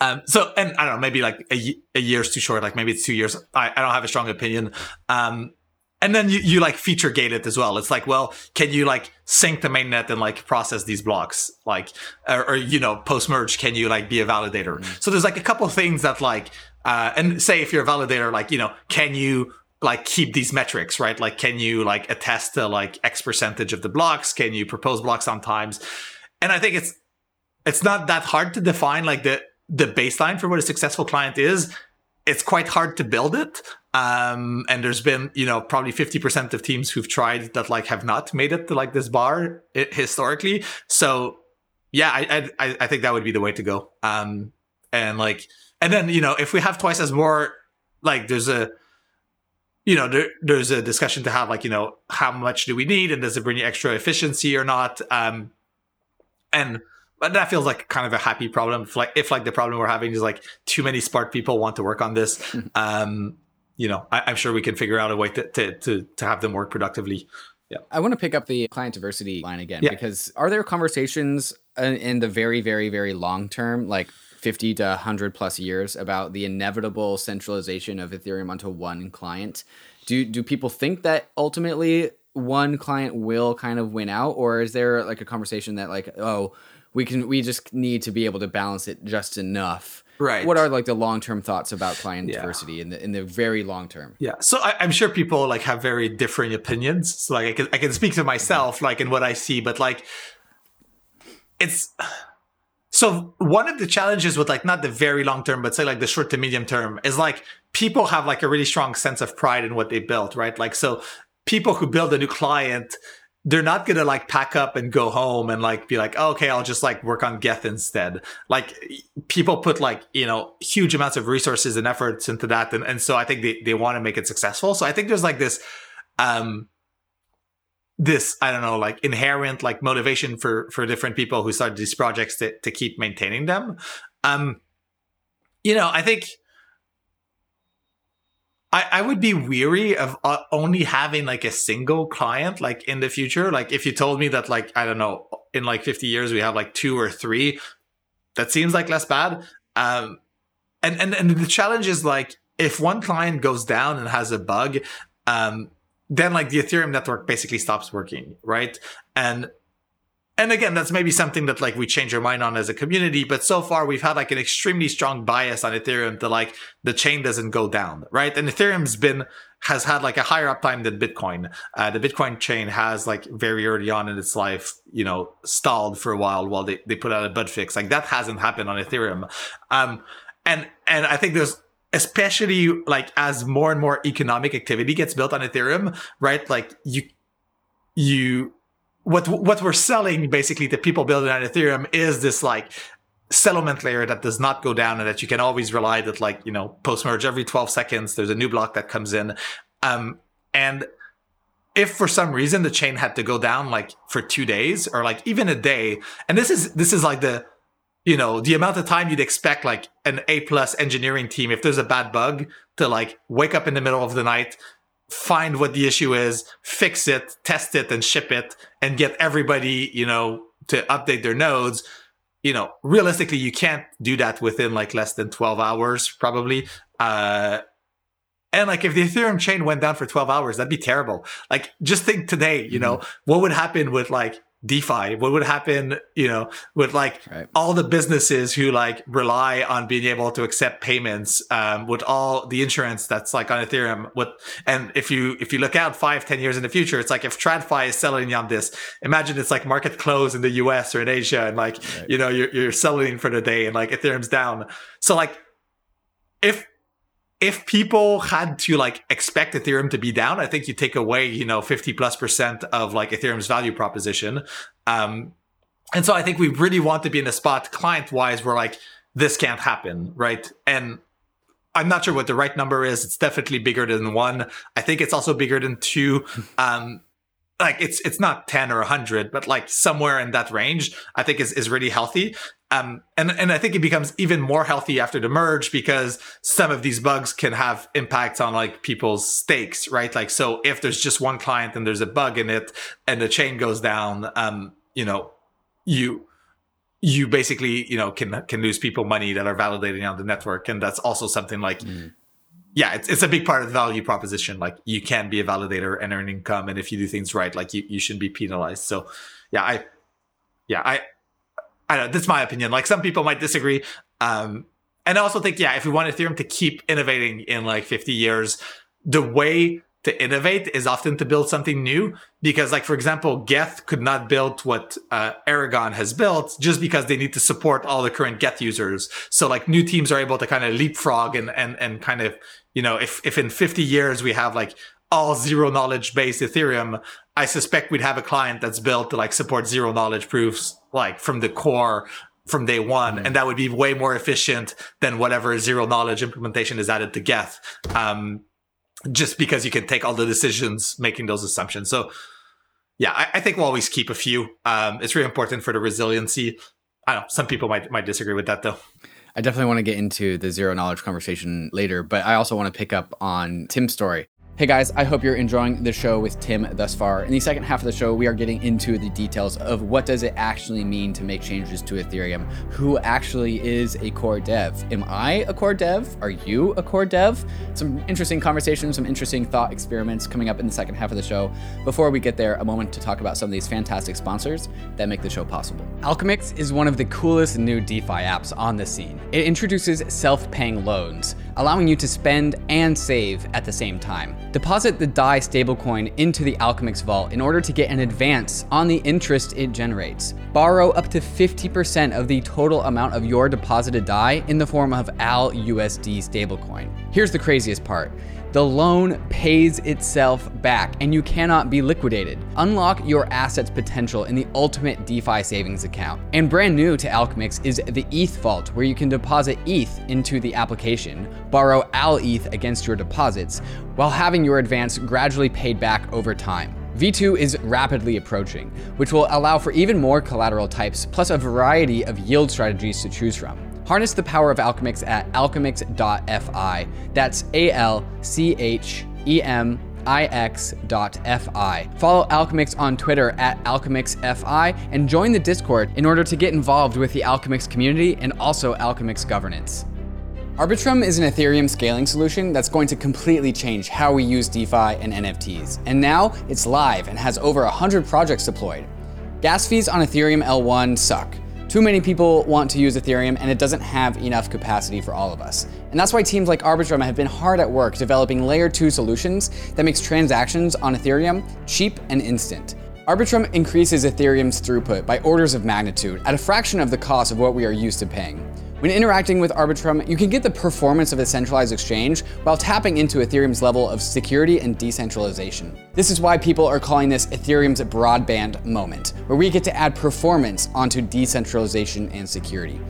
Um, so, and I don't know, maybe like a, a year's too short, like maybe it's two years. I, I don't have a strong opinion. Um, and then you, you like feature gate it as well. It's like, well, can you like sync the mainnet and like process these blocks? Like, or, or you know, post merge, can you like be a validator? Mm-hmm. So there's like a couple things that like, uh, and say if you're a validator, like, you know, can you like keep these metrics, right? Like, can you like attest to like X percentage of the blocks? Can you propose blocks sometimes? And I think it's, it's not that hard to define like the, the baseline for what a successful client is. It's quite hard to build it. Um, and there's been, you know, probably fifty percent of teams who've tried that like have not made it to like this bar historically. So yeah, I, I, I think that would be the way to go. Um, and like, and then, you know, if we have twice as more, like there's a, you know, there, there's a discussion to have like, you know, how much do we need? And does it bring you extra efficiency or not? Um, and, But that feels like kind of a happy problem. If like, if like the problem we're having is like too many smart people want to work on this, um, you know, I, I'm sure we can figure out a way to, to to to have them work productively. Yeah, I want to pick up the client diversity line again yeah. because are there conversations in, in the very, very, very long term, like fifty to one hundred plus years, about the inevitable centralization of Ethereum onto one client? Do do people think that ultimately one client will kind of win out, or is there like a conversation that like, oh, We can. We just need to be able to balance it just enough. Right. What are like the long-term thoughts about client yeah. diversity in the in the very long term? Yeah. So I, I'm sure people like have very differing opinions. So like I can I can speak to myself mm-hmm. like in what I see, but like it's so one of the challenges with like not the very long term, but say like the short to medium term is like people have like a really strong sense of pride in what they built, right? Like so. people who build a new client, they're not going to like pack up and go home and like be like, oh, okay, I'll just like work on Geth instead. Like people put like, you know, huge amounts of resources and efforts into that. And, and so I think they, they want to make it successful. So I think there's like this, um, this, I don't know, like inherent like motivation for, for different people who started these projects to, to keep maintaining them. Um, you know, I think I, I would be weary of only having like a single client like in the future. Like if you told me that like, I don't know, in like fifty years, we have like two or three, that seems like less bad. Um, and, and, and the challenge is like, if one client goes down and has a bug, um, then like the Ethereum network basically stops working. Right. And, and again, that's maybe something that like we change our mind on as a community, but so far we've had like an extremely strong bias on Ethereum to like the chain doesn't go down, right? And Ethereum's been, has had like a higher uptime than Bitcoin. Uh, the Bitcoin chain has like very early on in its life, you know, stalled for a while while they, they put out a bug fix. Like that hasn't happened on Ethereum. Um, and, and I think there's, especially like as more and more economic activity gets built on Ethereum, right? Like you, you, What what we're selling basically to people building on Ethereum is this like settlement layer that does not go down and that you can always rely that like, you know, post-merge every twelve seconds, there's a new block that comes in. Um, and if for some reason the chain had to go down like for two days or like even a day, and this is, this is like the, you know, the amount of time you'd expect like an A-plus engineering team, if there's a bad bug, to like wake up in the middle of the night, find what the issue is, fix it, test it, and ship it, and get everybody, you know, to update their nodes. You know, realistically, you can't do that within like less than twelve hours, probably. Uh, and like if the Ethereum chain went down for twelve hours, that'd be terrible. Like just think today, you know, mm-hmm. what would happen with like DeFi? What would happen, you know, with like right. all the businesses who like rely on being able to accept payments, um, with all the insurance that's like on Ethereum. What, and if you, if you look out five, ten years in the future, it's like if TradFi is selling on this, imagine it's like market close in the U S or in Asia and like, right. you know, you're, you're selling for the day and like Ethereum's down. So like if, if people had to like expect Ethereum to be down, I think you take away, you know, fifty plus percent of like Ethereum's value proposition. Um, and so I think we really want to be in a spot client wise where like this can't happen. Right. And I'm not sure what the right number is. It's definitely bigger than one. I think it's also bigger than two. Um, like it's, it's not ten or a hundred, but like somewhere in that range, I think is, is really healthy. Um, and, and I think it becomes even more healthy after the merge because some of these bugs can have impacts on like people's stakes, right? Like, so if there's just one client and there's a bug in it and the chain goes down, um, you know, you, you basically, you know, can, can lose people money that are validating on the network. And that's also something like, mm. yeah, it's, it's a big part of the value proposition. Like you can be a validator and earn income. And if you do things right, like you, you shouldn't be penalized. So yeah, I, yeah, I, I don't know, that's my opinion. Like some people might disagree. Um, and I also think, yeah, if we want Ethereum to keep innovating in like fifty years, the way to innovate is often to build something new because like, for example, Geth could not build what uh, Aragon has built just because they need to support all the current Geth users. So like new teams are able to kind of leapfrog and, and, and kind of, you know, if, if in fifty years we have like all zero knowledge based Ethereum, I suspect we'd have a client that's built to like support zero knowledge proofs like from the core from day one. Mm-hmm. And that would be way more efficient than whatever zero knowledge implementation is added to Geth. Um, just because you can take all the decisions, making those assumptions. So yeah, I, I think we'll always keep a few. Um, it's really important for the resiliency. I don't know. Some people might, might disagree with that though. I definitely want to get into the zero knowledge conversation later, but I also want to pick up on Tim's story. Hey guys, I hope you're enjoying the show with Tim thus far. In the second half of the show, we are getting into the details of what does it actually mean to make changes to Ethereum? Who actually is a core dev? Am I a core dev? Are you a core dev? Some interesting conversations, some interesting thought experiments coming up in the second half of the show. Before we get there, a moment to talk about some of these fantastic sponsors that make the show possible. Alchemix is one of the coolest new DeFi apps on the scene. It introduces self-paying loans, allowing you to spend and save at the same time. Deposit the D A I stablecoin into the Alchemix vault in order to get an advance on the interest it generates. Borrow up to fifty percent of the total amount of your deposited D A I in the form of A L U S D stablecoin. Here's the craziest part. The loan pays itself back and you cannot be liquidated. Unlock your assets potential in the ultimate DeFi savings account. And brand new to Alchemix is the E T H vault, where you can deposit E T H into the application, borrow A L E T H against your deposits, while having your advance gradually paid back over time. V two is rapidly approaching, which will allow for even more collateral types, plus a variety of yield strategies to choose from. Harness the power of Alchemix at alchemix dot f i. That's A L C H E M I X dot F I. Follow Alchemix on Twitter at alchemix f i and join the Discord in order to get involved with the Alchemix community and also Alchemix governance. Arbitrum is an Ethereum scaling solution that's going to completely change how we use DeFi and N F Ts. And now it's live and has over one hundred projects deployed. Gas fees on Ethereum L one suck. Too many people want to use Ethereum and it doesn't have enough capacity for all of us. And that's why teams like Arbitrum have been hard at work developing layer two solutions that makes transactions on Ethereum cheap and instant. Arbitrum increases Ethereum's throughput by orders of magnitude at a fraction of the cost of what we are used to paying. When interacting with Arbitrum, you can get the performance of a centralized exchange while tapping into Ethereum's level of security and decentralization. This is why people are calling this Ethereum's broadband moment, where we get to add performance onto decentralization and security.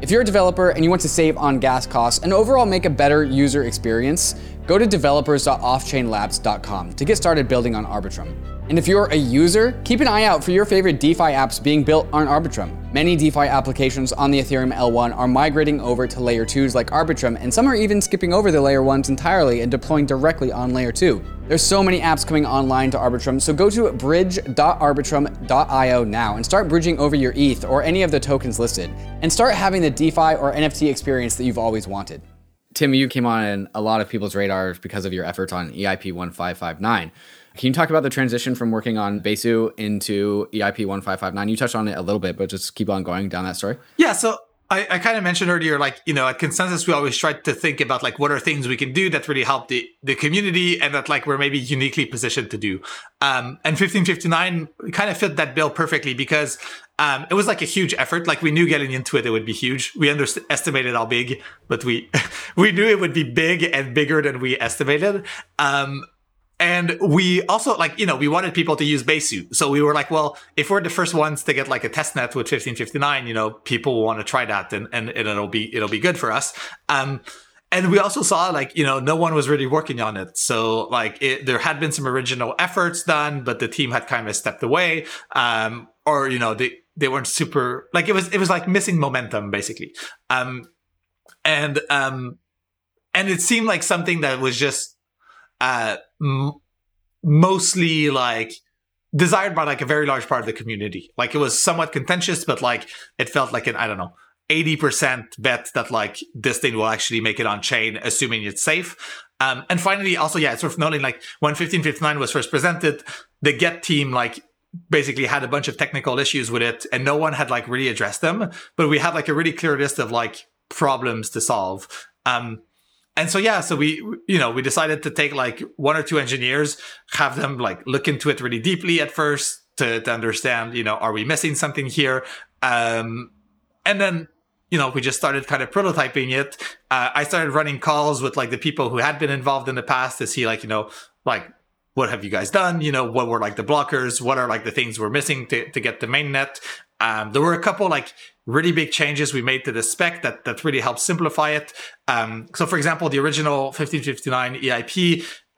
If you're a developer and you want to save on gas costs and overall make a better user experience, go to developers dot off chain labs dot com to get started building on Arbitrum. And if you're a user, keep an eye out for your favorite DeFi apps being built on Arbitrum. Many DeFi applications on the Ethereum L one are migrating over to layer twos like Arbitrum, and some are even skipping over the layer ones entirely and deploying directly on layer two. There's so many apps coming online to Arbitrum, so go to bridge dot arbitrum dot i o now and start bridging over your E T H or any of the tokens listed, and start having the DeFi or N F T experience that you've always wanted. Tim, you came on a lot of people's radar because of your efforts on E I P fifteen fifty-nine. Can you talk about the transition from working on Besu into E I P fifteen fifty-nine? You touched on it a little bit, but just keep on going down that story. Yeah, so I, I kind of mentioned earlier, like, you know, at ConsenSys, we always try to think about, like, what are things we can do that really help the, the community and that, like, we're maybe uniquely positioned to do. Um, and fifteen fifty-nine kind of fit that bill perfectly because um, it was, like, a huge effort. Like, we knew getting into it, it would be huge. We underestimated how big, but we we knew it would be big and bigger than we estimated. Um And we also, like, you know, we wanted people to use Besu. So we were like, well, if we're the first ones to get like a test net with fifteen fifty-nine, you know, people will want to try that and, and, and it'll be, it'll be good for us. Um, and we also saw, like, you know, no one was really working on it. So like it, there had been some original efforts done, but the team had kind of stepped away. Um, or, you know, they, they weren't super, like it was, it was like missing momentum basically. Um, and, um, and it seemed like something that was just, uh, m- mostly like desired by like a very large part of the community. Like it was somewhat contentious, but like it felt like an, I don't know, eighty percent bet that like this thing will actually make it on chain, assuming it's safe. Um, and finally also, yeah, it's worth noting, like when fifteen fifty-nine was first presented, the Geth team, like, basically had a bunch of technical issues with it and no one had like really addressed them, but we had like a really clear list of like problems to solve. Um, And so, yeah, so we, you know, we decided to take like one or two engineers, have them like look into it really deeply at first to, to understand, you know, are we missing something here? Um, and then, you know, we just started kind of prototyping it. Uh, I started running calls with like the people who had been involved in the past to see like, you know, like, what have you guys done? You know, what were like the blockers? What are like the things we're missing to, to get the mainnet? Um, there were a couple like really big changes we made to the spec that, that really helped simplify it. Um, so for example, the original fifteen fifty-nine E I P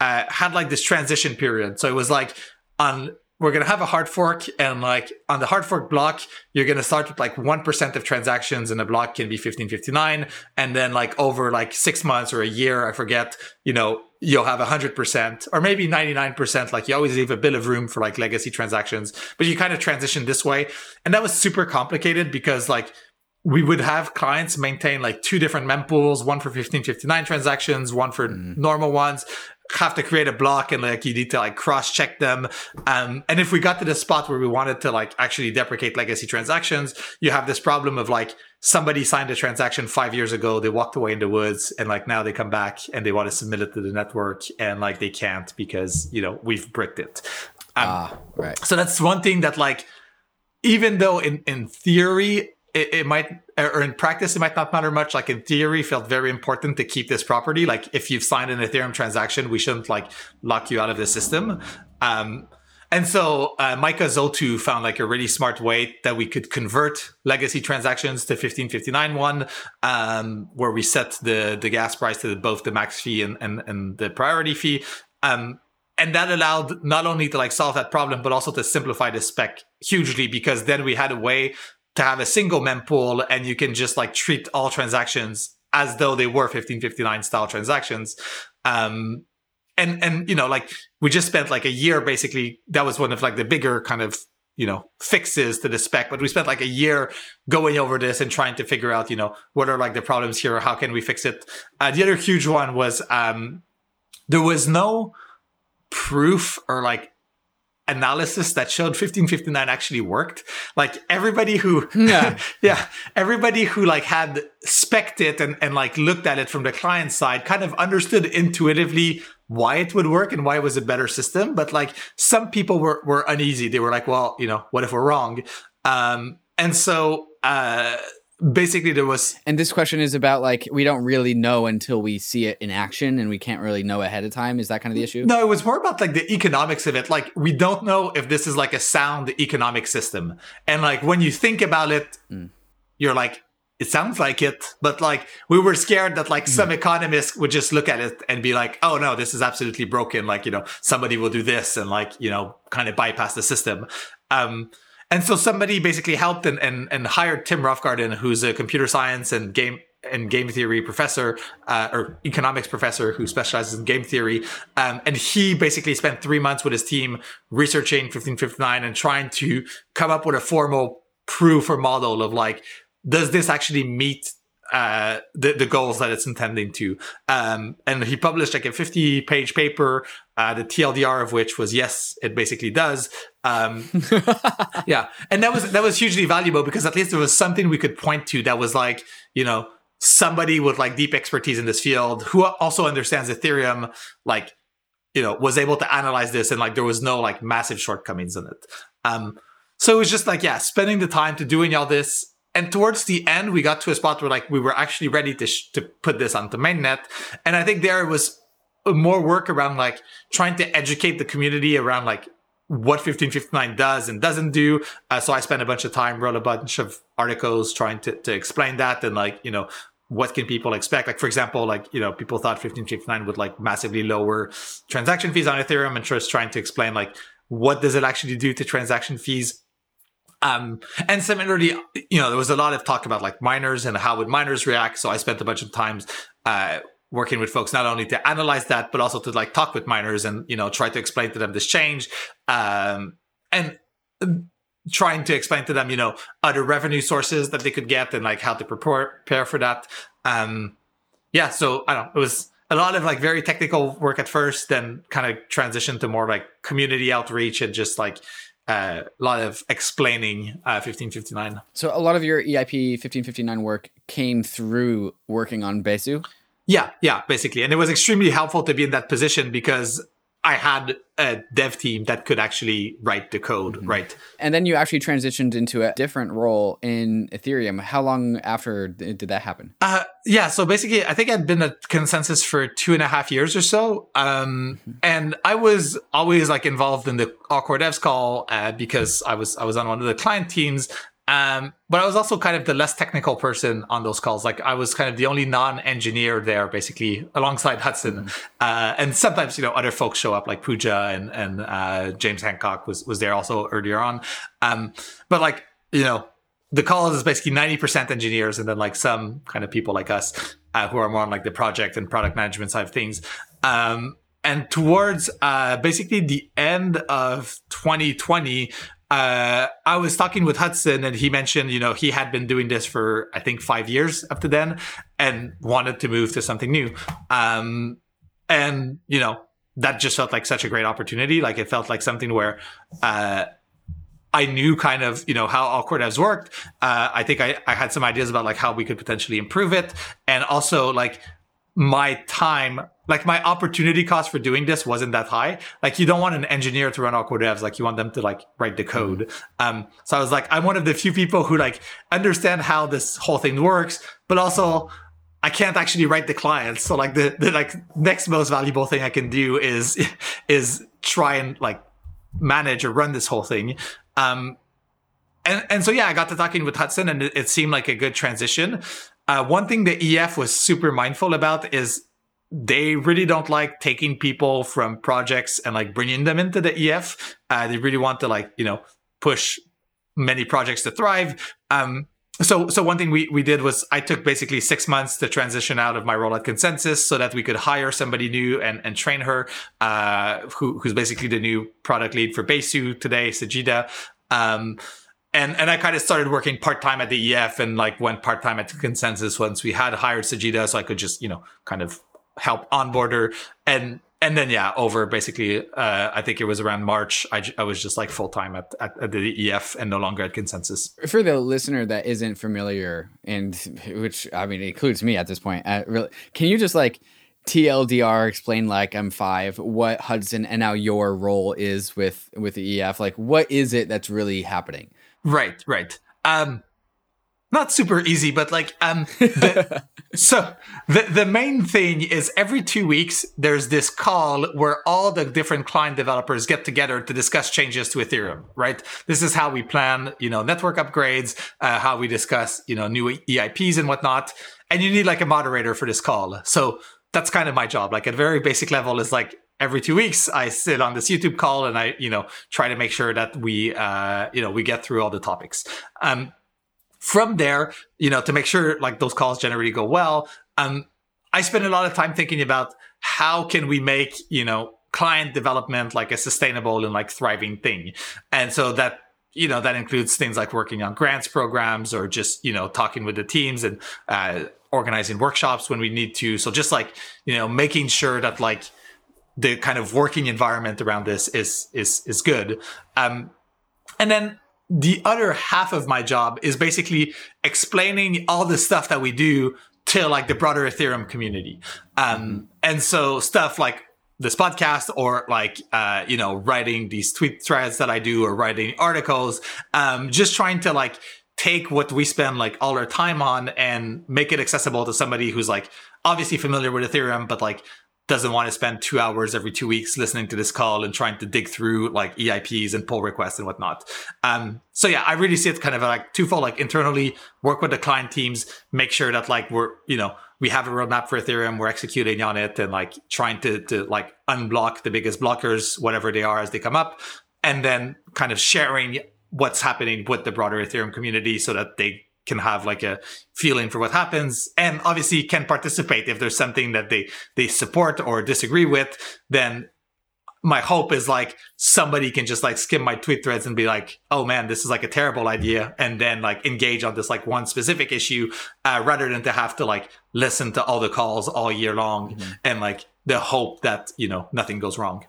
uh, had like this transition period. So it was like, on we're going to have a hard fork, and like on the hard fork block, you're going to start with like one percent of transactions in a block can be fifteen fifty-nine. And then like over like six months or a year, I forget, you know, you'll have one hundred percent or maybe ninety-nine percent. Like you always leave a bit of room for like legacy transactions, but you kind of transition this way. And that was super complicated because like we would have clients maintain like two different mempools, one for fifteen fifty-nine transactions, one for mm. normal ones, have to create a block and like you need to like cross check them. Um, and if we got to the spot where we wanted to like actually deprecate legacy transactions, you have this problem of like, somebody signed a transaction five years ago, they walked away in the woods, and like now they come back and they want to submit it to the network, and like they can't because, you know, we've bricked it. Um, ah, right. So that's one thing that like, even though in, in theory, it, it might or in practice, it might not matter much. Like in theory, felt very important to keep this property. Like if you've signed an Ethereum transaction, we shouldn't like lock you out of the system. Um, and so uh, Micah Zotu found like a really smart way that we could convert legacy transactions to fifteen fifty-nine one, um, where we set the, the gas price to both the max fee and, and, and the priority fee. Um, And that allowed not only to like solve that problem, but also to simplify the spec hugely, because then we had a way to have a single mempool and you can just like treat all transactions as though they were fifteen fifty-nine style transactions. Um, and, and, you know, like we just spent like a year, basically. That was one of like the bigger kind of, you know, fixes to the spec, but we spent like a year going over this and trying to figure out, you know, what are like the problems here? How can we fix it? Uh, the other huge one was um, there was no proof or like analysis that showed fifteen fifty-nine actually worked. Like everybody who yeah, yeah everybody who like had spec'd it and, and like looked at it from the client side kind of understood intuitively why it would work and why it was a better system. But like some people were were uneasy. They were like, well, you know, what if we're wrong? Um and so uh basically there was, and this question is about like we don't really know until we see it in action, and we can't really know ahead of time. Is that kind of the issue? No, it was more about like the economics of it. Like we don't know if this is like a sound economic system, and like when you think about it, mm. you're like, it sounds like it, but like we were scared that like mm. some economists would just look at it and be like, oh no, this is absolutely broken. Like, you know, somebody will do this and like, you know, kind of bypass the system. Um, And so somebody basically helped and, and, and hired Tim Roughgarden, who's a computer science and game and game theory professor, uh, or economics professor who specializes in game theory. Um, and he basically spent three months with his team researching fifteen fifty-nine and trying to come up with a formal proof or model of like, does this actually meet uh, the, the goals that it's intending to? Um, and he published like a fifty page paper, uh, the T L D R of which was, yes, it basically does. Um, yeah. And that was, that was hugely valuable, because at least there was something we could point to that was like, you know, somebody with like deep expertise in this field who also understands Ethereum, like, you know, was able to analyze this, and like, there was no like massive shortcomings in it. Um, so it was just like, yeah, spending the time to doing all this. And towards the end, we got to a spot where like we were actually ready to, sh- to put this onto mainnet. And I think there was more work around like trying to educate the community around like what fifteen fifty-nine does and doesn't do. Uh, so I spent a bunch of time, wrote a bunch of articles trying to, to explain that, and like, you know, what can people expect? Like, for example, like, you know, people thought fifteen fifty-nine would like massively lower transaction fees on Ethereum, and just trying to explain like, what does it actually do to transaction fees? Um, and similarly, you know, there was a lot of talk about like miners and how would miners react. So I spent a bunch of times, uh, working with folks not only to analyze that, but also to like talk with miners and, you know, try to explain to them this change, um, and trying to explain to them, you know, other revenue sources that they could get and like how to prepare for that. Um, yeah, so I don't know, it was a lot of like very technical work at first, then kind of transitioned to more like community outreach and just like uh, a lot of explaining uh, fifteen fifty-nine. So a lot of your E I P fifteen fifty-nine work came through working on Besu? Yeah, yeah, basically. And it was extremely helpful to be in that position, because I had a dev team that could actually write the code, mm-hmm. right? And then you actually transitioned into a different role in Ethereum. How long after did that happen? Uh, yeah, so basically, I think I'd been at ConsenSys for two and a half years or so. Um, mm-hmm. And I was always like involved in the All-Core Devs call uh, because I was I was on one of the client teams. Um, but I was also kind of the less technical person on those calls. Like I was kind of the only non-engineer there, basically, alongside Hudson. Uh, and sometimes, you know, other folks show up, like Pooja and, and uh, James Hancock was, was there also earlier on. Um, but like, you know, the call is basically ninety percent engineers, and then like some kind of people like us uh, who are more on like the project and product management side of things. Um, and towards uh, basically the end of twenty twenty, Uh, I was talking with Hudson, and he mentioned, you know, he had been doing this for, I think, five years up to then, and wanted to move to something new. Um, and, you know, that just felt like such a great opportunity. Like it felt like something where uh, I knew kind of, you know, how All-Core Devs worked. Uh, I think I, I had some ideas about like how we could potentially improve it. And also like my time, like my opportunity cost for doing this wasn't that high. Like you don't want an engineer to run Aqua devs. Like you want them to like write the code. Um, so I was like, I'm one of the few people who like understand how this whole thing works, but also I can't actually write the clients. So like the, the like next most valuable thing I can do is, is try and like manage or run this whole thing. Um, and, and so, yeah, I got to talking with Hudson and it, it seemed like a good transition. Uh, one thing the E F was super mindful about is they really don't like taking people from projects and like bringing them into the E F. Uh, they really want to like, you know, push many projects to thrive. Um, So, so one thing we, we did was I took basically six months to transition out of my role at ConsenSys so that we could hire somebody new and, and train her, uh, who, who's basically the new product lead for Besu today, Sajida. Um, and, and I kind of started working part-time at the E F and like went part-time at ConsenSys once we had hired Sajida. So I could just, you know, kind of help onboard her. And, and then, yeah, over basically, uh, I think it was around March, I, j- I was just like full-time at, at, at the E F and no longer at ConsenSys. For the listener that isn't familiar, and which, I mean, includes me at this point, uh, really, can you just like T L D R explain like M five, what Hudson and now your role is with, with the E F? Like, what is it that's really happening? Right, right. Um, Not super easy, but like, um, the, so the, the main thing is every two weeks, there's this call where all the different client developers get together to discuss changes to Ethereum, right? This is how we plan, you know, network upgrades, uh, how we discuss, you know, new E I Ps and whatnot. And you need like a moderator for this call. So that's kind of my job. Like at a very basic level is like, every two weeks, I sit on this YouTube call and I, you know, try to make sure that we, uh, you know, we get through all the topics. Um, From there, you know, to make sure like those calls generally go well, um, I spend a lot of time thinking about how can we make, you know, client development like a sustainable and like thriving thing. And so that, you know, that includes things like working on grants programs or just, you know, talking with the teams and uh, organizing workshops when we need to. So just like, you know, making sure that like the kind of working environment around this is, is, is good. Um, and then, the other half of my job is basically explaining all the stuff that we do to like the broader Ethereum community. Um, and so stuff like this podcast or like, uh, you know, writing these tweet threads that I do or writing articles, um, just trying to like take what we spend like all our time on and make it accessible to somebody who's like obviously familiar with Ethereum, but like doesn't want to spend two hours every two weeks listening to this call and trying to dig through like E I Ps and pull requests and whatnot. Um, so yeah, I really see it kind of like twofold, like internally work with the client teams, make sure that like we're, you know, we have a roadmap for Ethereum, we're executing on it and like trying to, to like unblock the biggest blockers, whatever they are as they come up, and then kind of sharing what's happening with the broader Ethereum community so that they can have like a feeling for what happens and obviously can participate if there's something that they, they support or disagree with. Then my hope is like somebody can just like skim my tweet threads and be like, oh man, this is like a terrible idea. And then like engage on this like one specific issue uh, rather than to have to like listen to all the calls all year long. Mm-hmm. And like the hope that, you know, nothing goes wrong.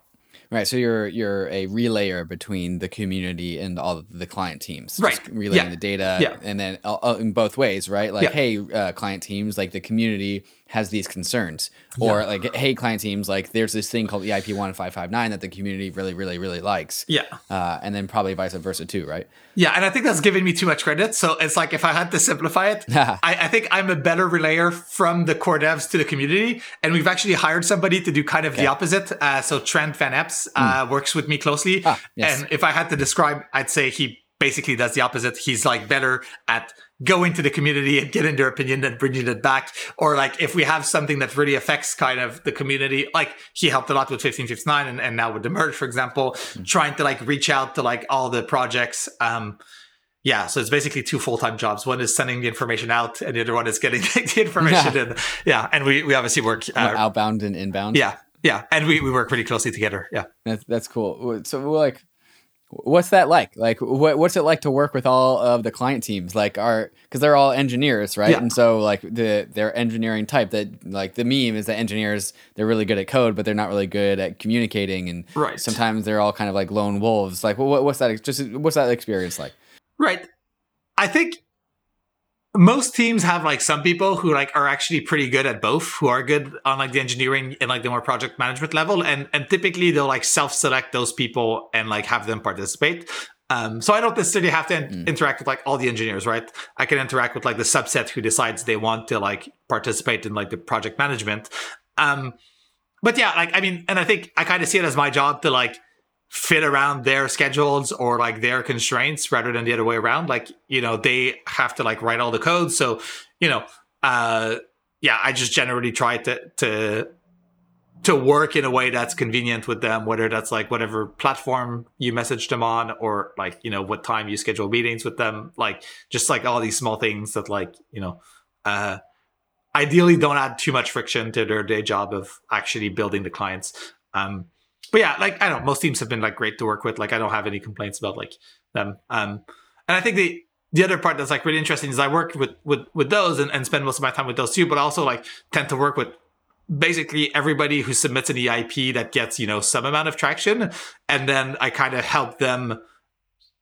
Right, so you're you're a relayer between the community and all of the client teams, right? Just relaying yeah. the data, yeah. and then uh, in both ways, right? Like, yeah. hey, uh, client teams, like the community has these concerns, or yeah. like, hey, client teams, like there's this thing called E I P fifteen fifty-nine that the community really, really, really likes, yeah, uh, and then probably vice versa too, right? Yeah, and I think that's giving me too much credit. So it's like if I had to simplify it, I, I think I'm a better relayer from the core devs to the community, and we've actually hired somebody to do kind of okay. the opposite. Uh, so Trent Van Epps. Uh, mm. works with me closely. Ah, yes. And if I had to describe, I'd say he basically does the opposite. He's like better at going to the community and getting their opinion and bringing it back. Or like if we have something that really affects kind of the community, like he helped a lot with fifteen fifty-nine and, and now with the merge, for example, mm. trying to like reach out to like all the projects. Um, yeah. So it's basically two full-time jobs. One is sending the information out and the other one is getting the information in. Yeah. And we, we obviously work uh, outbound and inbound. Yeah. Yeah, and we, we work pretty closely together. Yeah, that's that's cool. So we're like, what's that like? Like, what what's it like to work with all of the client teams? Like, are because they're all engineers, right? Yeah. And so like the their engineering type that like the meme is that engineers they're really good at code, but they're not really good at communicating. And right. sometimes they're all kind of like lone wolves. Like, what what's that? Just what's that experience like? Right. I think most teams have like some people who like are actually pretty good at both, who are good on like the engineering and like the more project management level. And, and typically they'll like self-select those people and like have them participate. Um, so I don't necessarily have to in- interact with like all the engineers, right? I can interact with like the subset who decides they want to like participate in like the project management. Um, but yeah, like, I mean, and I think I kind of see it as my job to like fit around their schedules or like their constraints rather than the other way around. Like, you know, they have to like write all the code. So, you know, uh, yeah, I just generally try to, to, to work in a way that's convenient with them, whether that's like whatever platform you message them on or like, you know, what time you schedule meetings with them, like just like all these small things that like, you know, uh, ideally don't add too much friction to their day job of actually building the clients. Um, but yeah, like, I don't know, most teams have been like great to work with. Like I don't have any complaints about like them. Um, and I think the, the other part that's like really interesting is I work with, with, with those and, and spend most of my time with those too, but also like tend to work with basically everybody who submits an E I P that gets, you know, some amount of traction. And then I kind of help them,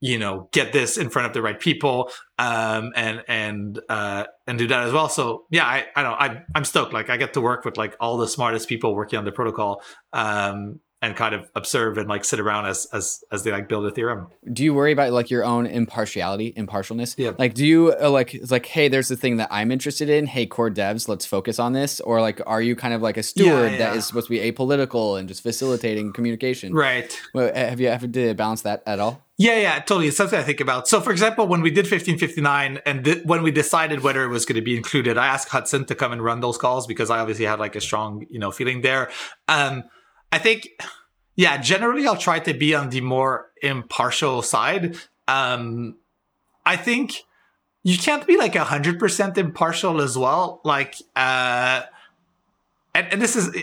you know, get this in front of the right people, um, and, and, uh, and do that as well. So yeah, I, I don't, I, I'm stoked. Like I get to work with like all the smartest people working on the protocol, um, and kind of observe and like sit around as, as, as they like build Ethereum. Do you worry about like your own impartiality, impartialness? Yeah. Like, do you uh, like, it's like, hey, there's the thing that I'm interested in. Hey, core devs, let's focus on this. Or like, are you kind of like a steward yeah, yeah. that is supposed to be apolitical and just facilitating communication? Right. Well, have you ever did balance that at all? Yeah, yeah, totally. It's something I think about. So for example, when we did fifteen fifty-nine and th- when we decided whether it was going to be included, I asked Hudson to come and run those calls because I obviously had like a strong, you know, feeling there. Um, I think, yeah, generally I'll try to be on the more impartial side. Um, I think you can't be like one hundred percent impartial as well. Like, uh, and, and this is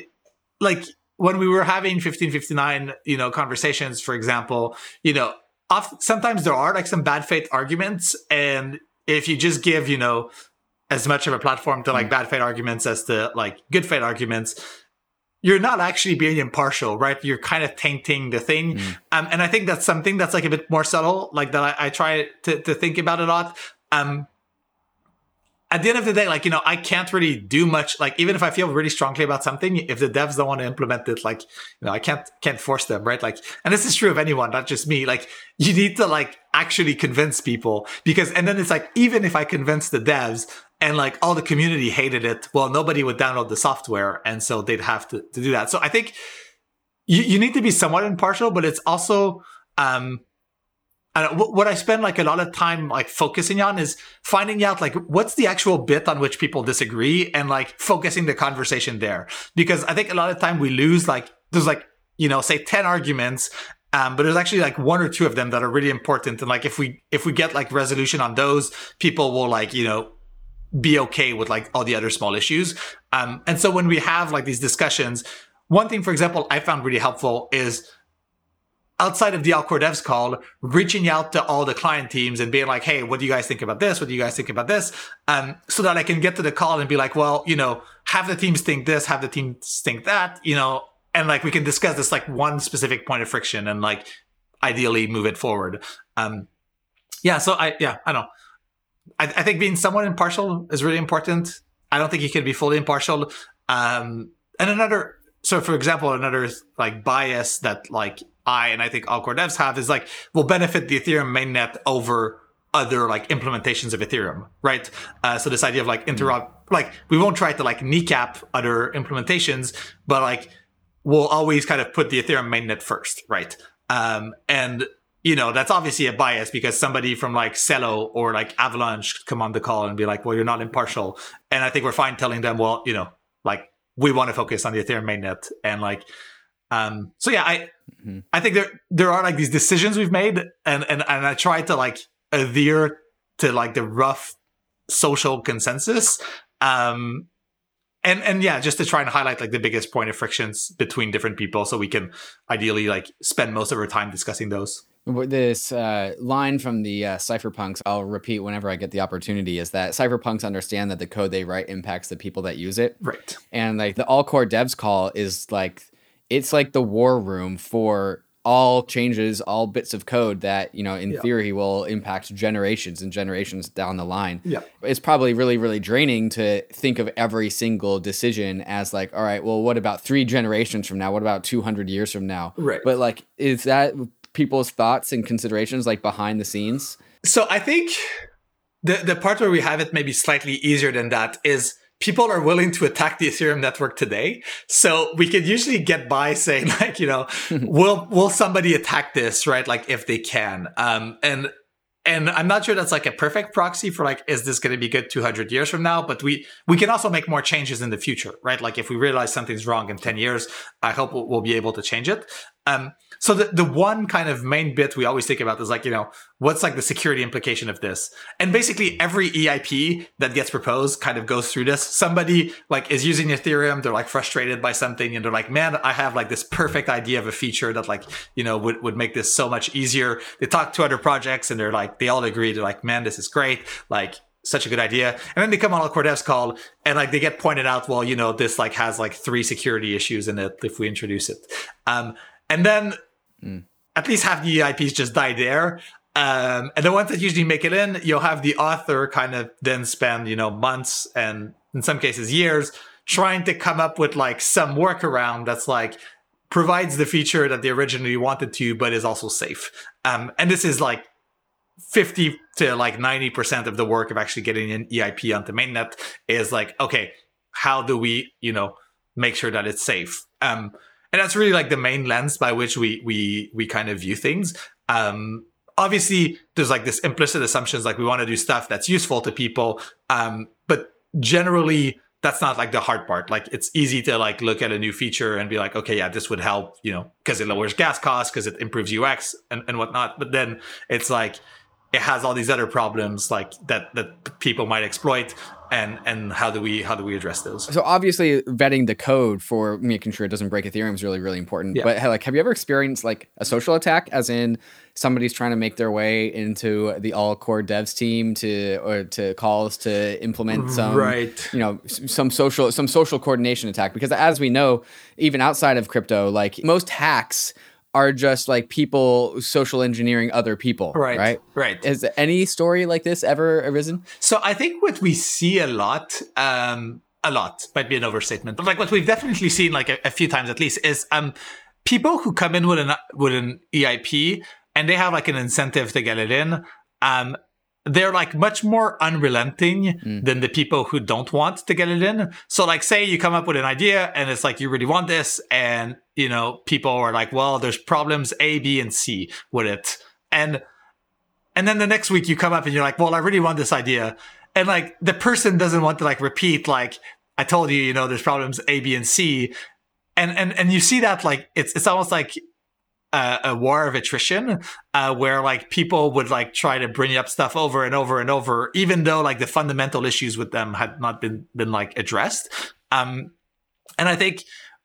like when we were having fifteen fifty-nine, you know, conversations, for example, you know, often, sometimes there are like some bad faith arguments. And if you just give, you know, as much of a platform to like mm-hmm. bad faith arguments as to like good faith arguments, you're not actually being impartial, right? You're kind of tainting the thing. Mm. Um, and I think that's something that's like a bit more subtle, like that I, I try to, to think about a lot. Um, at the end of the day, like, you know, I can't really do much. Like, even if I feel really strongly about something, if the devs don't want to implement it, like, you know, I can't, can't force them, right? Like, and this is true of anyone, not just me. Like, you need to like actually convince people because, and then it's like, even if I convince the devs, and like all the community hated it. Well, nobody would download the software. And so they'd have to, to do that. So I think you, you need to be somewhat impartial, but it's also, um, I don't, what I spend like a lot of time like focusing on is finding out like what's the actual bit on which people disagree and like focusing the conversation there. Because I think a lot of time we lose like, there's like, you know, say ten arguments. Um, but there's actually like one or two of them that are really important. And like, if we, if we get like resolution on those, people will like, you know, be okay with like all the other small issues. Um, and so when we have like these discussions, one thing, for example, I found really helpful is outside of the All Core Devs call, reaching out to all the client teams and being like, hey, what do you guys think about this? What do you guys think about this? Um, so that I can get to the call and be like, well, you know, have the teams think this, have the teams think that, you know, and like we can discuss this like one specific point of friction and like ideally move it forward. Um, yeah, so I, yeah, I don't know. I, I think being somewhat impartial is really important. I don't think you can be fully impartial. Um, and another, so for example, another like bias that like I and I think all core devs have is like, will benefit the Ethereum mainnet over other like implementations of Ethereum, right? Uh, so this idea of like interrupt, like we won't try to like kneecap other implementations, but like we'll always kind of put the Ethereum mainnet first, right? Um, and you know, that's obviously a bias because somebody from like Celo or like Avalanche come on the call and be like, well, you're not impartial. And I think we're fine telling them, well, you know, like we want to focus on the Ethereum mainnet. And like, um, so yeah, I, mm-hmm. I think there, there are like these decisions we've made and, and, and I try to like adhere to like the rough social consensus. Um, and, and yeah, just to try and highlight like the biggest point of frictions between different people. So we can ideally like spend most of our time discussing those. This uh, line from the uh, cypherpunks, I'll repeat whenever I get the opportunity, is that cypherpunks understand that the code they write impacts the people that use it. Right. And like the all core devs call is like, it's like the war room for all changes, all bits of code that, you know, in yeah. theory will impact generations and generations down the line. Yeah. It's probably really, really draining to think of every single decision as like, all right, well, what about three generations from now? What about two hundred years from now? Right. But like, is that people's thoughts and considerations like behind the scenes? So I think the, the part where we have it maybe slightly easier than that is people are willing to attack the Ethereum network today. So we could usually get by saying like, you know, will, will somebody attack this, right? Like if they can. Um, and, and I'm not sure that's like a perfect proxy for like, is this going to be good two hundred years from now? But we, we can also make more changes in the future, right? Like if we realize something's wrong in ten years, I hope we'll, we'll be able to change it. Um, so the, the one kind of main bit we always think about is like, you know, what's like the security implication of this? And basically every E I P that gets proposed kind of goes through this. Somebody like is using Ethereum, they're like frustrated by something and they're like, man, I have like this perfect idea of a feature that like, you know, would, would make this so much easier. They talk to other projects and they're like, they all agree. They're like, man, this is great. Like, such a good idea. And then they come on a Cordev call and like they get pointed out, well, you know, this like has like three security issues in it if we introduce it. Um, And then mm. at least half the E I Ps just die there. Um, and the ones that usually make it in, you'll have the author kind of then spend, you know, months and in some cases years trying to come up with like some workaround that's like provides the feature that they originally wanted to, but is also safe. Um, and this is like fifty to like ninety percent of the work of actually getting an E I P onto mainnet is like, okay, how do we, you know, make sure that it's safe? Um, And that's really like the main lens by which we we we kind of view things. Um, obviously, there's like this implicit assumptions like we want to do stuff that's useful to people. Um, but generally, that's not like the hard part. Like it's easy to like look at a new feature and be like, okay, yeah, this would help, you know, because it lowers gas costs, because it improves U X and, and whatnot. But then it's like it has all these other problems like that that people might exploit. And and how do we how do we address those? So obviously vetting the code for making sure it doesn't break Ethereum is really, really important. Yeah. But like, have you ever experienced like a social attack, as in somebody's trying to make their way into the all core devs team to or to calls to implement some right. you know some social some social coordination attack? Because as we know, even outside of crypto, like most hacks are just like people social engineering other people, right? Right. Right. Has any story like this ever arisen? So I think what we see a lot, um, a lot might be an overstatement, but like what we've definitely seen like a, a few times at least is um, people who come in with an with an E I P and they have like an incentive to get it in. Um, they're like much more unrelenting mm. than the people who don't want to get it in. So like, say you come up with an idea and it's like, you really want this. And, you know, people are like, well, there's problems A, B, and C with it. And, and then the next week you come up and you're like, well, I really want this idea. And like the person doesn't want to like repeat, like I told you, you know, there's problems A, B, and C. And, and, and you see that like, it's, it's almost like, Uh, a war of attrition uh, where like people would like try to bring up stuff over and over and over, even though like the fundamental issues with them had not been been like addressed. Um, and I think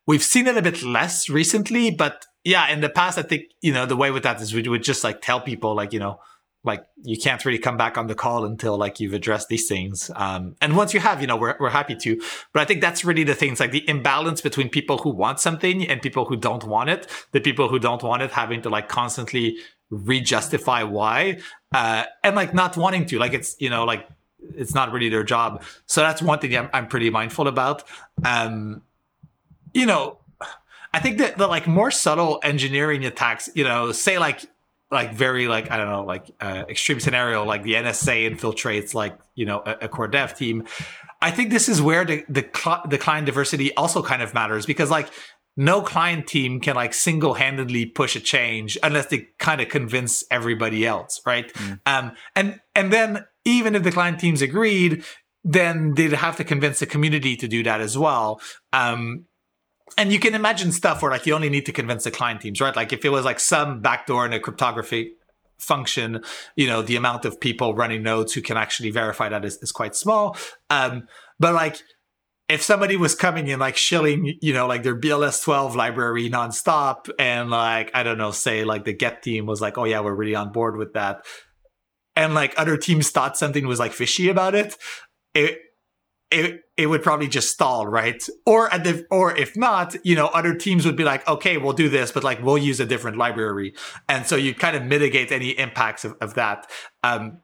we've seen it a bit less recently, but yeah, in the past, I think, you know, the way with that is we would just like tell people like, you know, like you can't really come back on the call until like you've addressed these things. Um, and once you have, you know, we're, we're happy to, but I think that's really the things like the imbalance between people who want something and people who don't want it, the people who don't want it having to like constantly re-justify why, uh, and like not wanting to, like it's, you know, like it's not really their job. So that's one thing I'm, I'm pretty mindful about. Um, you know, I think that the like more subtle engineering attacks, you know, say like, like very like, I don't know, like uh, extreme scenario, like the N S A infiltrates like, you know, a, a core dev team. I think this is where the, the, cl- the client diversity also kind of matters because like no client team can like single-handedly push a change unless they kind of convince everybody else, right? Mm. Um, and and then even if the client teams agreed, then they'd have to convince the community to do that as well. Um, And you can imagine stuff where like you only need to convince the client teams, right? Like if it was like some backdoor in a cryptography function, you know, the amount of people running nodes who can actually verify that is, is quite small. Um, but like if somebody was coming in like shilling, you know, like their B L S twelve library nonstop and like, I don't know, say like the Geth team was like, oh yeah, we're really on board with that. And like other teams thought something was like fishy about it. It, it it would probably just stall, right? Or at the, or if not, you know, other teams would be like, okay, we'll do this, but like we'll use a different library, and so you kind of mitigate any impacts of, of that. Um,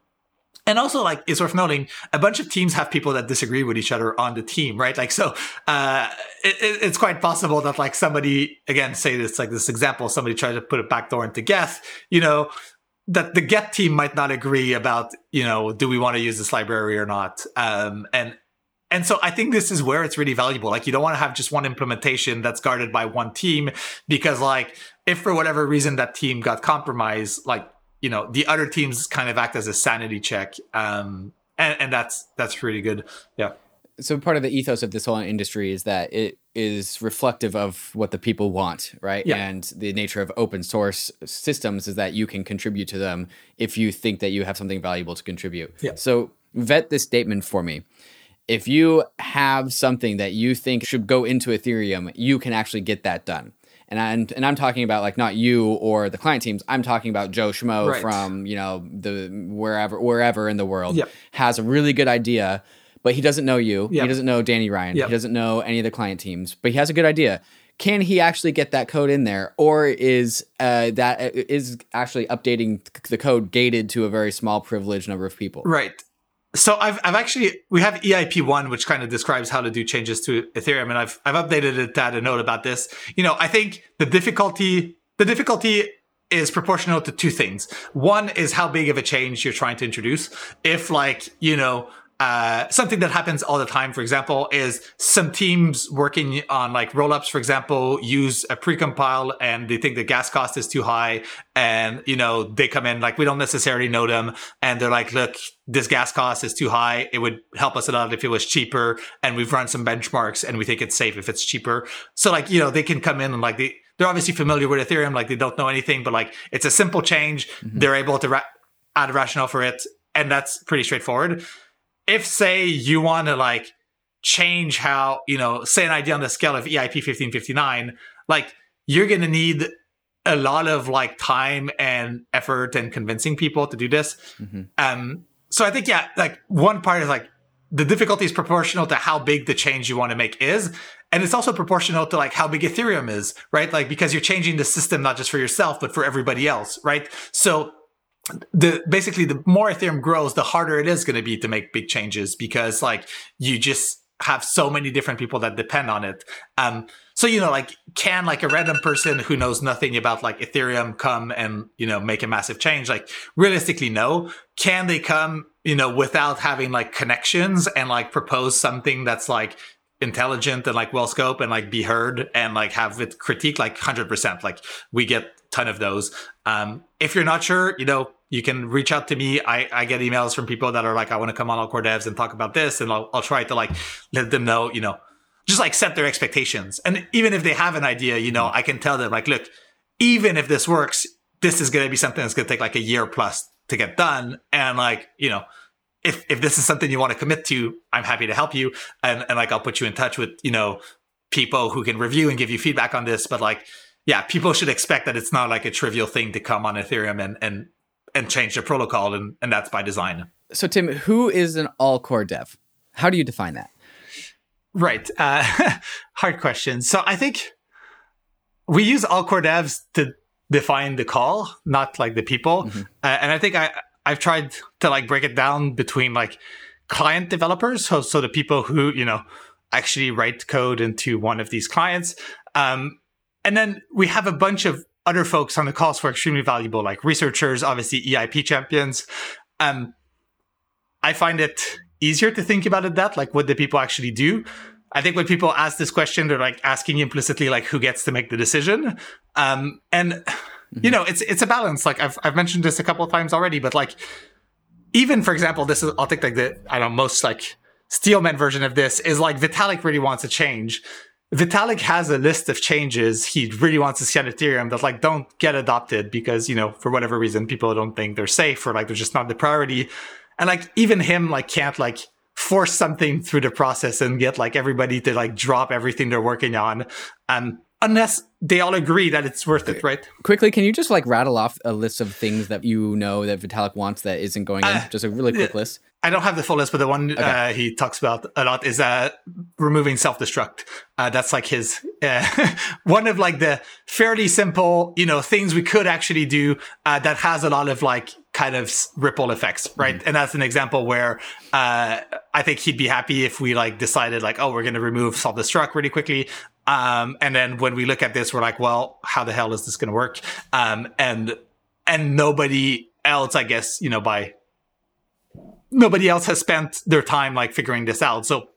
And also, like, it's worth noting, a bunch of teams have people that disagree with each other on the team, right? Like, so uh, it, it's quite possible that, like, somebody, again, say this, like, this example, somebody tried to put a backdoor into Geth, you know, that the Geth team might not agree about, you know, do we want to use this library or not? Um, and and so I think this is where it's really valuable. Like, you don't want to have just one implementation that's guarded by one team, because, like, if for whatever reason that team got compromised, like, you know, the other teams kind of act as a sanity check. Um, and, and that's that's really good. Yeah. So part of the ethos of this whole industry is that it is reflective of what the people want, right? Yeah. And the nature of open source systems is that you can contribute to them if you think that you have something valuable to contribute. Yeah. So vet this statement for me. If you have something that you think should go into Ethereum, you can actually get that done. And I'm, and I'm talking about, like, not you or the client teams. I'm talking about Joe Schmo, right, from, you know, the wherever wherever in the world, yep, has a really good idea, but he doesn't know you. Yep. He doesn't know Danny Ryan. Yep. He doesn't know any of the client teams, but he has a good idea. Can he actually get that code in there? Or is uh, that is actually updating the code gated to a very small privileged number of people? Right. So I've I've actually, we have E I P one, which kind of describes how to do changes to Ethereum, and I've I've updated it to add a note about this. You know, I think the difficulty the difficulty is proportional to two things. One is how big of a change you're trying to introduce. If, like, you know, uh something that happens all the time, for example, is some teams working on, like, rollups, for example, use a precompile and they think the gas cost is too high, and, you know, they come in, like, we don't necessarily know them, and they're like, look, this gas cost is too high, it would help us a lot if it was cheaper, and we've run some benchmarks and we think it's safe if it's cheaper. So, like, you know, they can come in and, like, they they're obviously familiar with Ethereum, like, they don't know anything, but, like, it's a simple change, mm-hmm. they're able to ra- add a rationale for it, and that's pretty straightforward. If, say, you want to, like, change how, you know, say an idea on the scale of E I P fifteen fifty-nine, like, you're going to need a lot of, like, time and effort and convincing people to do this. Mm-hmm. Um, so I think, yeah, like, one part is, like, the difficulty is proportional to how big the change you want to make is. And it's also proportional to, like, how big Ethereum is, right? Like, because you're changing the system, not just for yourself, but for everybody else, right? So the basically the more Ethereum grows, the harder it is going to be to make big changes, because, like, you just have so many different people that depend on it. Um, so, you know, like, can, like, a random person who knows nothing about, like, Ethereum come and, you know, make a massive change? Like, realistically, no. Can they come, you know, without having, like, connections and, like, propose something that's, like, intelligent and, like, well scoped and, like, be heard and, like, have it critiqued? Like, one hundred percent. Like, we get a ton of those. Um, if you're not sure, you know, you can reach out to me. I, I get emails from people that are like, I want to come on All Core Devs and talk about this. And I'll, I'll try to, like, let them know, you know, just, like, set their expectations. And even if they have an idea, you know, I can tell them, like, look, even if this works, this is going to be something that's going to take, like, a year plus to get done. And, like, you know, if, if this is something you want to commit to, I'm happy to help you. And, and like, I'll put you in touch with, you know, people who can review and give you feedback on this. But, like, yeah, people should expect that it's not, like, a trivial thing to come on Ethereum and, and, and change the protocol, and, and that's by design. So, Tim, who is an all-core dev? How do you define that? Right. Uh, hard question. So I think we use all-core devs to define the call, not, like, the people. Mm-hmm. Uh, and I think I, I've tried to, like, break it down between, like, client developers, so, so the people who, you know, actually write code into one of these clients. Um, and then we have a bunch of other folks on the calls who are extremely valuable, like researchers, obviously E I P champions. Um, I find it easier to think about it that, like, what the people actually do. I think when people ask this question, they're, like, asking implicitly, like, who gets to make the decision. Um, and, mm-hmm. you know, it's it's a balance. Like, I've I've mentioned this a couple of times already, but, like, even, for example, this is, I'll take, like, the, I don't know, most, like, Steelman version of this is, like, Vitalik really wants a change. Vitalik has a list of changes he really wants to see on Ethereum that, like, don't get adopted because, you know, for whatever reason, people don't think they're safe, or, like, they're just not the priority. And, like, even him, like, can't, like, force something through the process and get, like, everybody to, like, drop everything they're working on, um, unless they all agree that it's worth it, right? Quickly, can you just, like, rattle off a list of things that you know that Vitalik wants that isn't going in? Uh, just a really quick uh, list. I don't have the full list, but the one okay. uh, he talks about a lot is uh, removing self-destruct. Uh, that's like his uh, one of like the fairly simple, you know, things we could actually do uh, that has a lot of like kind of ripple effects, right? Mm-hmm. And that's an example where uh, I think he'd be happy if we like decided like, oh, we're going to remove self-destruct really quickly. Um, and then when we look at this, we're like, well, how the hell is this going to work? Um, and and nobody else, I guess, you know, by nobody else has spent their time like figuring this out. So,